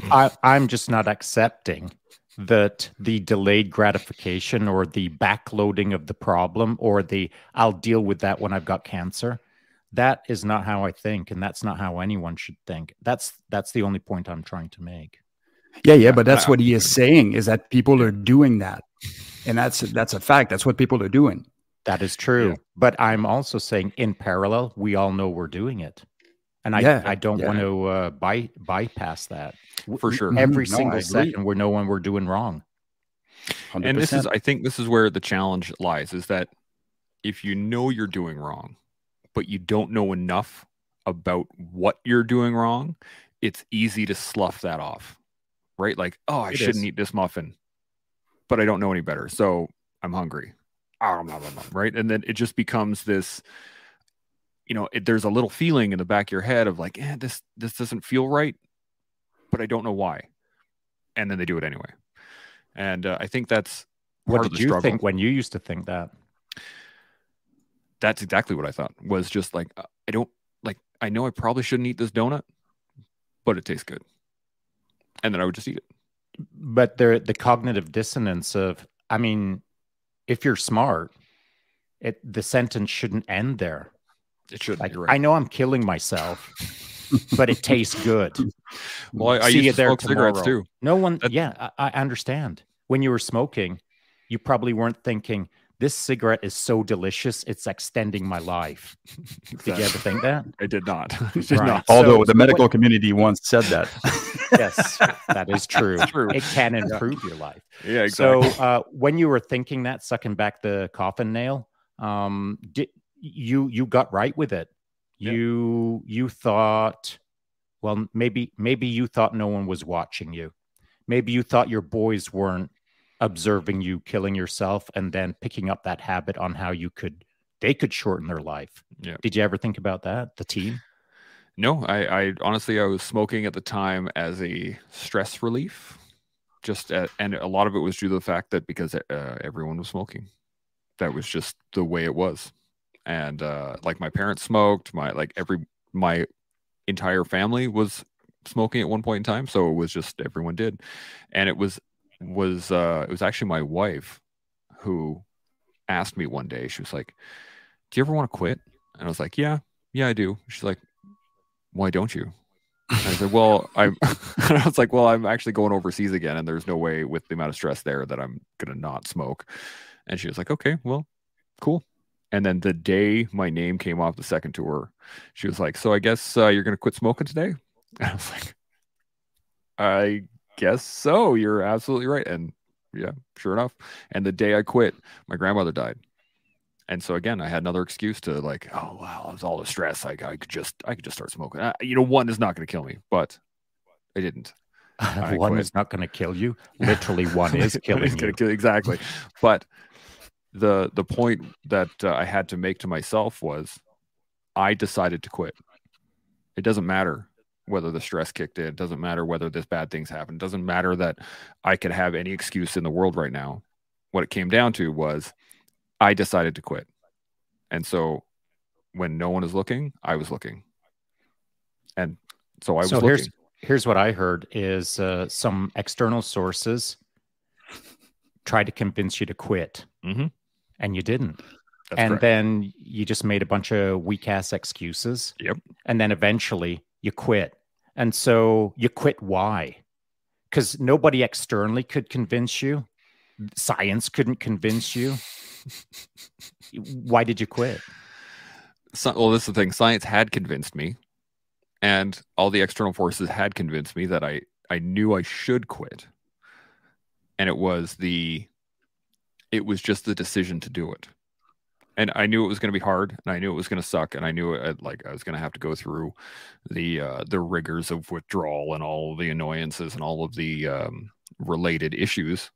I, I'm just not accepting that the delayed gratification or the backloading of the problem or the I'll deal with that when I've got cancer. That is not how I think, and that's not how anyone should think. That's that's the only point I'm trying to make. Yeah, yeah, but that's what he is saying, is that people are doing that. And that's that's a fact. That's what people are doing. That is true. Yeah. But I'm also saying in parallel, we all know we're doing it. And I, yeah, I don't yeah. want to uh, by, bypass that. For sure. Every no, single second we're knowing we're doing wrong. one hundred percent. And this is, I think this is where the challenge lies, is that if you know you're doing wrong, but you don't know enough about what you're doing wrong, it's easy to slough that off, right? Like, oh, I it shouldn't is. eat this muffin, but I don't know any better, so I'm hungry. Oh, blah, blah, blah, right? And then it just becomes this... You know, it, there's a little feeling in the back of your head of like, eh, this this doesn't feel right, but I don't know why. And then they do it anyway. And uh, I think that's part of the struggle. What did you think when you used to think that? That's exactly what I thought. Was just like, I don't like. I know I probably shouldn't eat this donut, but it tastes good, and then I would just eat it. But there, the cognitive dissonance of, I mean, if you're smart, it the sentence shouldn't end there. It should. Like, right. I know I'm killing myself, but it tastes good. Well, I, I See used to smoke cigarettes too. No one. That's... Yeah, I, I understand. When you were smoking, you probably weren't thinking, "This cigarette is so delicious, it's extending my life." Exactly. Did you ever think that? I did not. I did right. not. Although so, the medical what... community once said that. Yes, that is true. true. It can improve yeah. your life. Yeah. Exactly. So uh, when you were thinking that, sucking back the coffin nail, um, did. you you got right with it. Yeah. You you thought, well, maybe maybe you thought no one was watching you. Maybe you thought your boys weren't observing you killing yourself and then picking up that habit on how you could they could shorten their life. Yeah. Did you ever think about that, the team? No, I, I honestly I was smoking at the time as a stress relief. Just at, and a lot of it was due to the fact that because uh, everyone was smoking. That was just the way it was. And uh, like my parents smoked, my like every my entire family was smoking at one point in time, so it was just everyone did, and it was was uh, it was actually my wife who asked me one day. She was like, "Do you ever want to quit?" And I was like, "Yeah, yeah, I do." She's like, "Why don't you?" And I said, "Well, I'm." And I was like, "Well, I'm actually going overseas again, and there's no way with the amount of stress there that I'm gonna not smoke." And she was like, "Okay, well, cool." And then the day my name came off the second tour, she was like, "So I guess uh, you're going to quit smoking today?" And I was like, "I guess so. You're absolutely right." And yeah, sure enough. And the day I quit, my grandmother died. And so again, I had another excuse to like, oh wow, it's all the stress. Like I could just, I could just start smoking. I, you know, one is not going to kill me, but I didn't. I one quit. Is not going to kill you. Literally, one is killing it's you. Kill, exactly. But the the point that uh, I had to make to myself was, I decided to quit. It doesn't matter whether the stress kicked in. It doesn't matter whether this bad things happened. It doesn't matter that I could have any excuse in the world right now. What it came down to was, I decided to quit. And so when no one is looking, I was looking. And so I was so looking. Here's, here's what I heard is uh, some external sources tried to convince you to quit. Mm-hmm. And you didn't. That's and correct. Then you just made a bunch of weak-ass excuses. Yep. And then eventually you quit. And so you quit why? Because nobody externally could convince you. Science couldn't convince you. Why did you quit? So, well, this is the thing. Science had convinced me, and all the external forces had convinced me that I, I knew I should quit. And it was the, it was just the decision to do it. And I knew it was going to be hard, and I knew it was going to suck, and I knew it, like I was going to have to go through the uh, the rigors of withdrawal and all the annoyances and all of the um, related issues.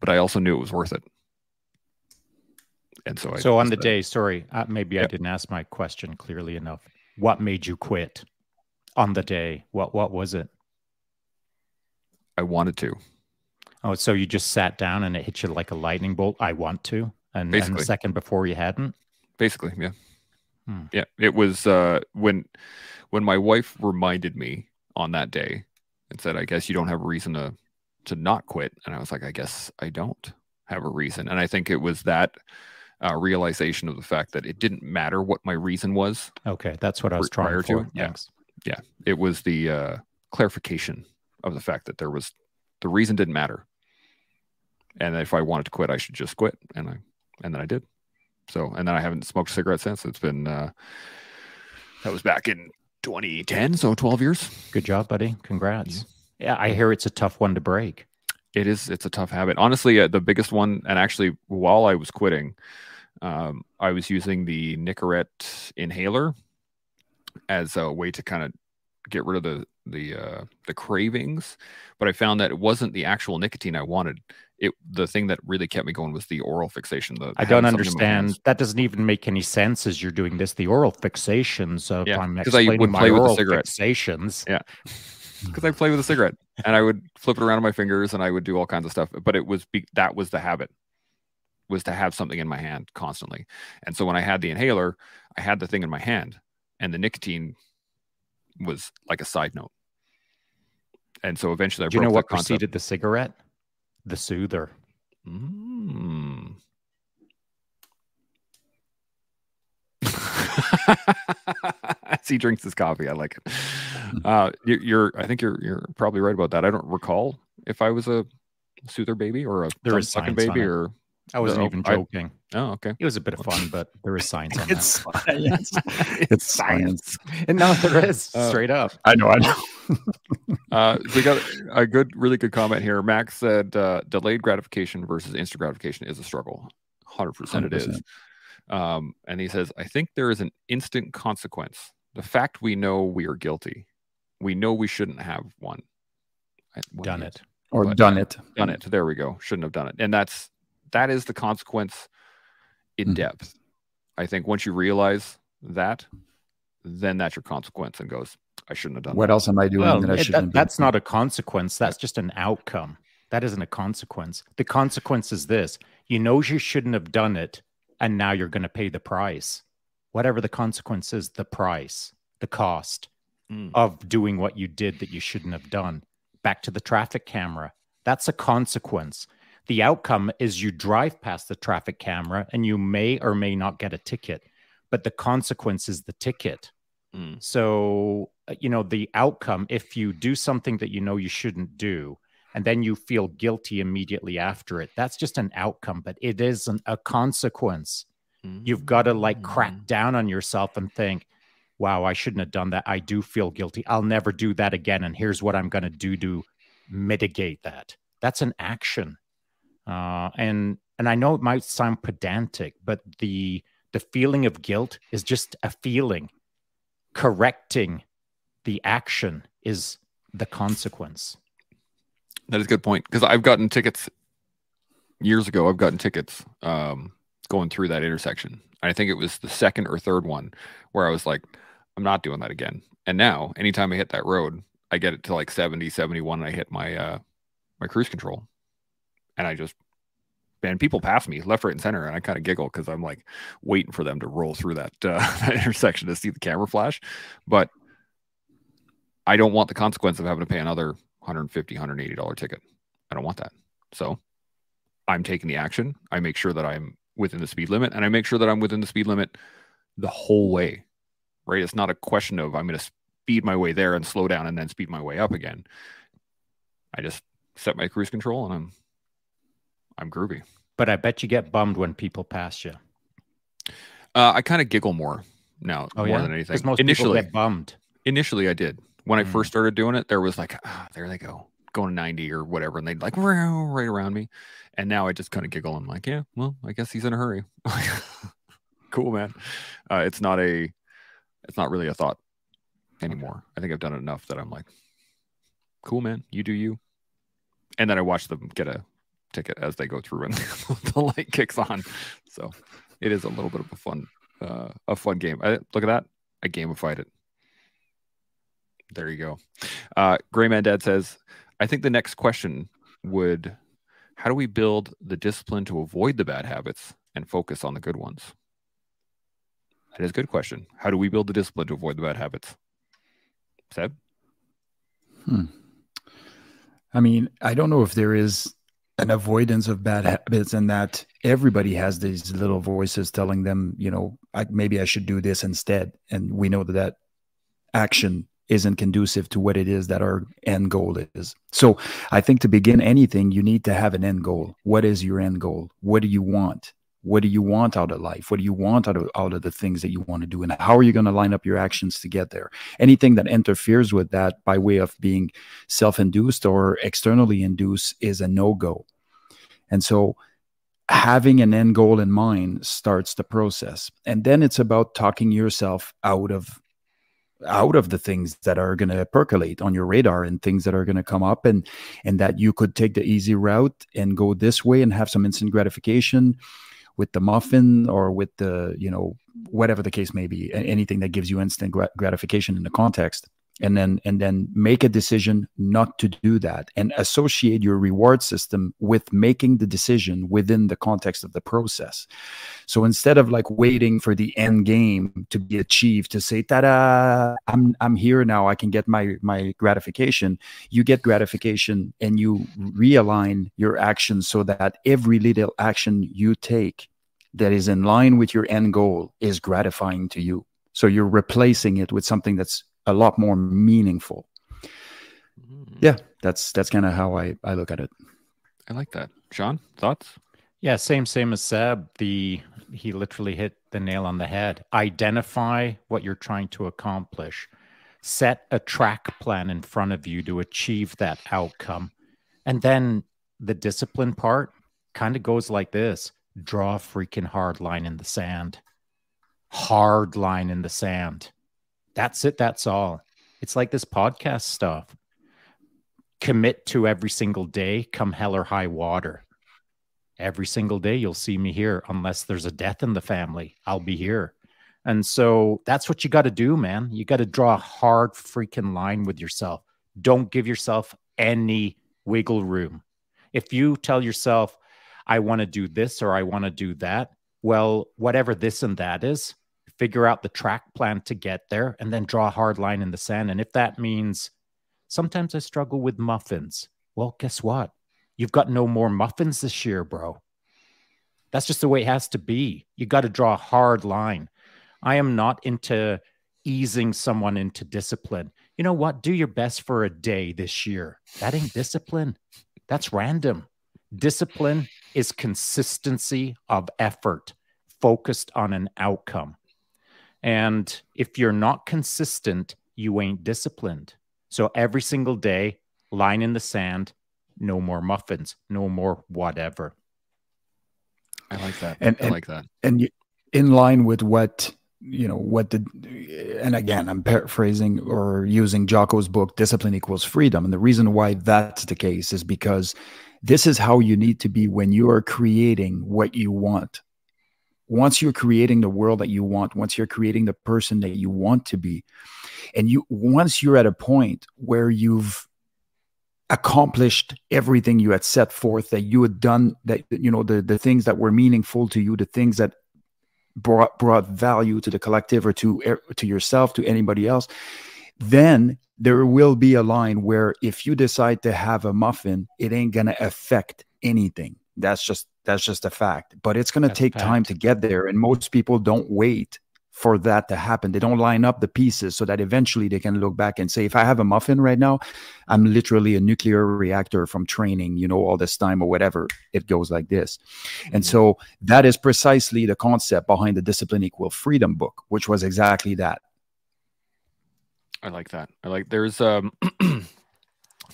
But I also knew it was worth it. And so, I so on the that. day, sorry, uh, maybe yep. I didn't ask my question clearly enough. What made you quit on the day? What What was it? I wanted to. Oh, so you just sat down and it hit you like a lightning bolt. I want to, and, and the second before you hadn't. Basically, yeah, hmm. yeah. It was uh, when when my wife reminded me on that day and said, "I guess you don't have a reason to to not quit," and I was like, "I guess I don't have a reason," and I think it was that. Uh, realization of the fact that it didn't matter what my reason was. Okay, that's what I was trying to. Yeah. Thanks. Yeah, it was the uh, clarification of the fact that there was the reason didn't matter, and if I wanted to quit, I should just quit, and I and then I did. So, and then I haven't smoked a cigarette since. It's been uh, that was back in twenty ten, so twelve years. Good job, buddy. Congrats. Yeah, yeah, I hear it's a tough one to break. It is. It's a tough habit. Honestly, uh, the biggest one, and actually while I was quitting, um, I was using the Nicorette inhaler as a way to kind of get rid of the, the, uh, the cravings. But I found that it wasn't the actual nicotine I wanted. It, the thing that really kept me going was the oral fixation. The, I don't understand. That doesn't even make any sense as you're doing this. The oral fixations of yeah, I'm explaining I would play my with oral the fixations. Yeah. Because I play with a cigarette and I would flip it around on my fingers and I would do all kinds of stuff. But it was be that was the habit, was to have something in my hand constantly. And so when I had the inhaler, I had the thing in my hand and the nicotine was like a side note. And so eventually I do broke you know what concept. Preceded the cigarette? The soother. Mm. As he drinks his coffee, I like it. Uh, you, you're, I think you're, you're probably right about that. I don't recall if I was a soother baby or a there is science baby or I wasn't no, even joking. I, oh, okay. It was a bit of fun, but there is science on it's that. Science. It's science. And now there is straight uh, up. I know. I know. uh, we got a good, really good comment here. Max said, uh, delayed gratification versus instant gratification is a struggle. one hundred percent it is. Um, and he says, I think there is an instant consequence. The fact we know we are guilty. We know we shouldn't have one. What done it. Or but done it. Done it. There we go. Shouldn't have done it. And that's, that is the consequence in mm. depth. I think once you realize that, then that's your consequence and goes, I shouldn't have done what that. What else am I doing well, that I shouldn't that, have done? That's not a consequence. That's just an outcome. That isn't a consequence. The consequence is this. You know you shouldn't have done it, and now you're going to pay the price. Whatever the consequence is, the price, the cost mm. of doing what you did that you shouldn't have done. Back to the traffic camera. That's a consequence. The outcome is you drive past the traffic camera and you may or may not get a ticket, but the consequence is the ticket. Mm. So, you know, the outcome, if you do something that you know you shouldn't do, and then you feel guilty immediately after it, that's just an outcome, but it isn't a consequence. Mm-hmm. You've got to like crack down on yourself and think, wow, I shouldn't have done that. I do feel guilty. I'll never do that again. And here's what I'm going to do to mitigate that. That's an action. Uh, and and I know it might sound pedantic, but the the feeling of guilt is just a feeling. Correcting the action is the consequence. That is a good point, because I've gotten tickets years ago. I've gotten tickets um, going through that intersection. I think it was the second or third one where I was like, I'm not doing that again. And now, anytime I hit that road, I get it to like seventy, seventy-one, and I hit my uh, my cruise control. And I just, man, people pass me left, right, and center, and I kind of giggle because I'm like waiting for them to roll through that, uh, that intersection to see the camera flash. But I don't want the consequence of having to pay another one hundred fifty, one hundred eighty dollar ticket. I don't want that. So I'm taking the action. I make sure that I'm within the speed limit, and I make sure that I'm within the speed limit the whole way, right? It's not a question of I'm going to speed my way there and slow down and then speed my way up again. I just set my cruise control and I'm, I'm groovy. But I bet you get bummed when people pass you. Uh, I kind of giggle more now oh, more yeah? than anything. Because most initially, people get bummed. Initially, I did. When I first started doing it, there was like, ah, there they go, going to ninety or whatever. And they'd like, right around me. And now I just kind of giggle. I'm like, yeah, well, I guess he's in a hurry. Cool, man. Uh, it's not a, it's not really a thought anymore. I think I've done it enough that I'm like, cool, man, you do you. And then I watch them get a ticket as they go through and the light kicks on. So it is a little bit of a fun, uh, a fun game. I, look at that. I gamified it. There you go. Uh, Gray Man Dad says, I think the next question would, how do we build the discipline to avoid the bad habits and focus on the good ones? That is a good question. How do we build the discipline to avoid the bad habits? Seb? Hmm. I mean, I don't know if there is an avoidance of bad habits and that everybody has these little voices telling them, you know, I, maybe I should do this instead. And we know that that action isn't conducive to what it is that our end goal is. So I think to begin anything, you need to have an end goal. What is your end goal? What do you want? What do you want out of life? What do you want out of, out of the things that you want to do? And how are you going to line up your actions to get there? Anything that interferes with that by way of being self-induced or externally induced is a no-go. And so having an end goal in mind starts the process. And then it's about talking yourself out of out of the things that are going to percolate on your radar and things that are going to come up, and and that you could take the easy route and go this way and have some instant gratification with the muffin or with the, you know, whatever the case may be, anything that gives you instant gratification in the context, and then and then make a decision not to do that and associate your reward system with making the decision within the context of the process. So instead of like waiting for the end game to be achieved to say, ta-da, I'm, I'm here now, I can get my, my gratification, you get gratification and you realign your actions so that every little action you take that is in line with your end goal is gratifying to you. So you're replacing it with something that's a lot more meaningful. Yeah, that's that's kind of how I, I look at it. I like that. Shaun, thoughts? Yeah, same, same as Seb. The, he literally hit the nail on the head. Identify what you're trying to accomplish. Set a track plan in front of you to achieve that outcome. And then the discipline part kind of goes like this. Draw a freaking hard line in the sand. Hard line in the sand. That's it. That's all. It's like this podcast stuff. Commit to every single day, come hell or high water. Every single day you'll see me here. Unless there's a death in the family, I'll be here. And so that's what you got to do, man. You got to draw a hard freaking line with yourself. Don't give yourself any wiggle room. If you tell yourself, I want to do this or I want to do that, well, whatever this and that is, figure out the track plan to get there, and then draw a hard line in the sand. And if that means sometimes I struggle with muffins, well, guess what? You've got no more muffins this year, bro. That's just the way it has to be. You got to draw a hard line. I am not into easing someone into discipline. You know what? Do your best for a day this year. That ain't discipline. That's random. Discipline is consistency of effort focused on an outcome. And if you're not consistent, you ain't disciplined. So every single day, line in the sand, no more muffins, no more whatever. I like that. And, I and, like that. And you, in line with what, you know, what did, and again, I'm paraphrasing or using Jocko's book, Discipline Equals Freedom. And the reason why that's the case is because this is how you need to be when you are creating what you want. Once you're creating the world that you want, once you're creating the person that you want to be, and you, once you're at a point where you've accomplished everything you had set forth, that you had done, that, you know, the, the things that were meaningful to you, the things that brought, brought value to the collective or to, to yourself, to anybody else, then there will be a line where if you decide to have a muffin, it ain't going to affect anything. That's just, that's just a fact, but it's going to take time to get there. And most people don't wait for that to happen. They don't line up the pieces so that eventually they can look back and say, if I have a muffin right now, I'm literally a nuclear reactor from training, you know, all this time or whatever. It goes like this. Mm-hmm. And so that is precisely the concept behind the Discipline Equal Freedom book, which was exactly that. I like that. I like, there's, um,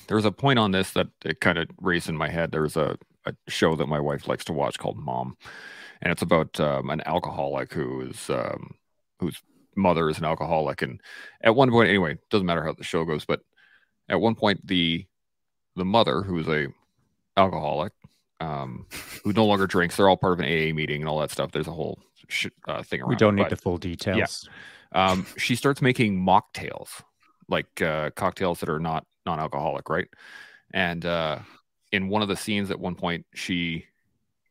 there's a point on this that it kind of raised in my head. There's a, a show that my wife likes to watch called Mom, and it's about um, an alcoholic who's um, whose mother is an alcoholic, and at one point, anyway, doesn't matter how the show goes, but at one point the the mother, who's a alcoholic, um, who no longer drinks, they're all part of an A A meeting and all that stuff. There's a whole sh uh, thing around. We don't it, need but, the full details. Yeah. Um, she starts making mocktails, like uh, cocktails that are not non-alcoholic, right? And uh, in one of the scenes at one point, she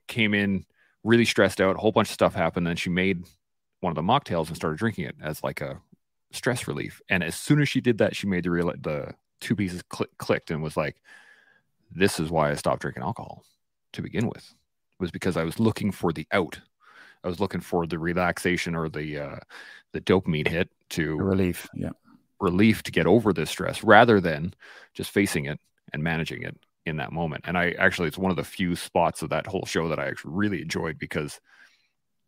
came in really stressed out, a whole bunch of stuff happened. Then she made one of the mocktails and started drinking it as like a stress relief. And as soon as she did that, she made the real, the two pieces click, clicked and was like, this is why I stopped drinking alcohol to begin with. It was because I was looking for the out. I was looking for the relaxation or the, uh, the dopamine hit to relief. Yeah. Relief to get over this stress rather than just facing it and managing it in that moment. And I actually, it's one of the few spots of that whole show that I actually really enjoyed, because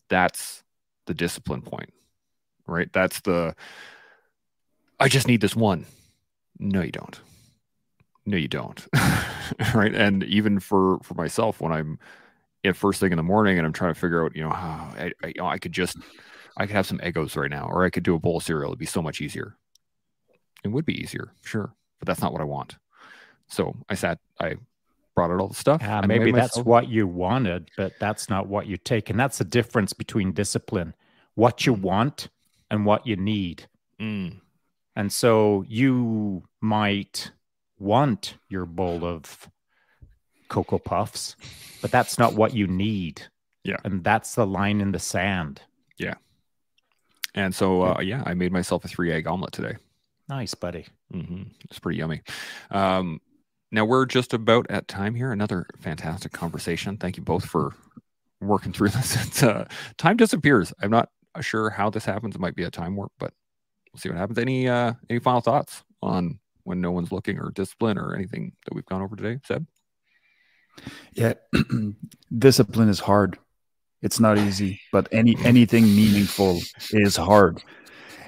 that's the discipline point, right? That's the, I just need this one. No, you don't. No, you don't. Right. And even for, for myself, when I'm at first thing in the morning and I'm trying to figure out, you know, how I, I, you know, I could just, I could have some Eggos right now, or I could do a bowl of cereal. It'd be so much easier. It would be easier. Sure. But that's not what I want. So I sat, I brought out all the stuff. Uh, maybe that's what you wanted, but that's not what you take. And that's the difference between discipline, what you want and what you need. Mm. And so you might want your bowl of Cocoa Puffs, but that's not what you need. Yeah. And that's the line in the sand. Yeah. And so, uh, yeah, I made myself a three egg omelet today. Nice, buddy. Mm-hmm. It's pretty yummy. Um, Now, we're just about at time here. Another fantastic conversation. Thank you both for working through this. It's, uh, time disappears. I'm not sure how this happens. It might be a time warp, but we'll see what happens. Any uh, any final thoughts on when no one's looking, or discipline, or anything that we've gone over today, Seb? Yeah, discipline is hard. It's not easy, but any anything meaningful is hard.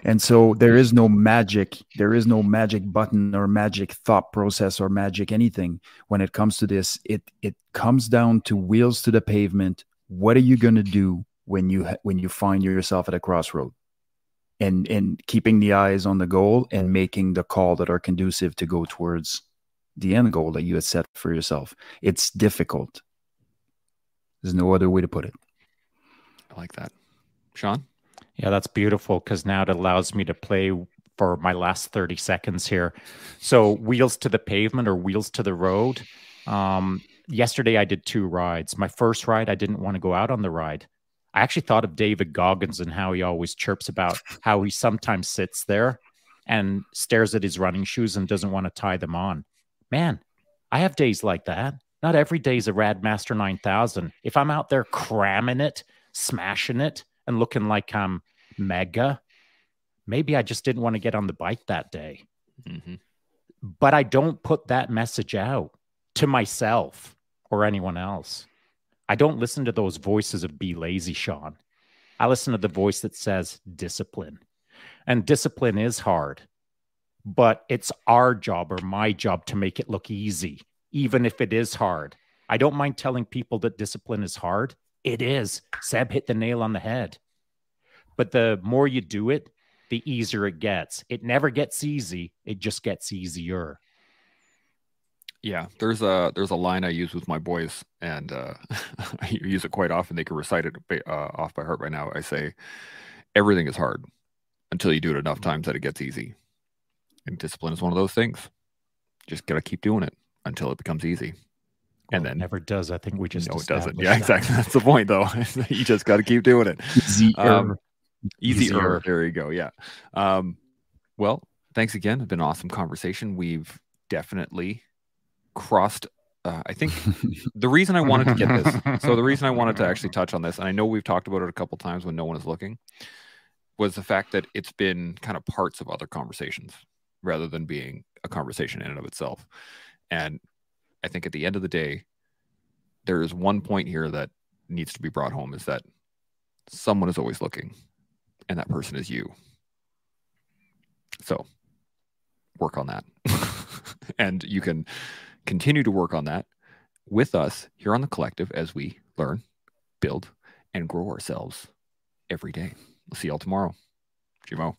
And so there is no magic, there is no magic button or magic thought process or magic anything when it comes to this. It it comes down to wheels to the pavement. What are you going to do when you when you find yourself at a crossroad? And and keeping the eyes on the goal and making the call that are conducive to go towards the end goal that you had set for yourself. It's difficult. There's no other way to put it. I like that. Shaun? Yeah, that's beautiful, because now it allows me to play for my last thirty seconds here. So wheels to the pavement or wheels to the road. Um, yesterday, I did two rides. My first ride, I didn't want to go out on the ride. I actually thought of David Goggins and how he always chirps about how he sometimes sits there and stares at his running shoes and doesn't want to tie them on. Man, I have days like that. Not every day is a Radmaster nine thousand. If I'm out there cramming it, smashing it, and looking like I'm mega, maybe I just didn't want to get on the bike that day. Mm-hmm. But I don't put that message out to myself or anyone else. I don't listen to those voices of be lazy, Shaun. I listen to the voice that says discipline. And discipline is hard, but it's our job or my job to make it look easy, even if it is hard. I don't mind telling people that discipline is hard. It is. Seb hit the nail on the head. But the more you do it, the easier it gets. It never gets easy. It just gets easier. Yeah, there's a there's a line I use with my boys, and uh, I use it quite often. They can recite it uh, off by heart right now. I say, everything is hard until you do it enough times that it gets easy. And discipline is one of those things. Just got to keep doing it until it becomes easy. Well, and then it never does. I think we just no, it doesn't. Yeah, that. Exactly. That's the point, though. You just got to keep doing it. Easier. Um, easier. easier. There you go. Yeah. Um, well, thanks again. It's been an awesome conversation. We've definitely crossed. Uh, I think the reason I wanted to get this. So the reason I wanted to actually touch on this, and I know we've talked about it a couple times when no one is looking, was the fact that it's been kind of parts of other conversations rather than being a conversation in and of itself. And I think at the end of the day, there is one point here that needs to be brought home, is that someone is always looking, and that person is you. So work on that. And you can continue to work on that with us here on The Collective as we learn, build, and grow ourselves every day. We'll see y'all tomorrow. Jimo.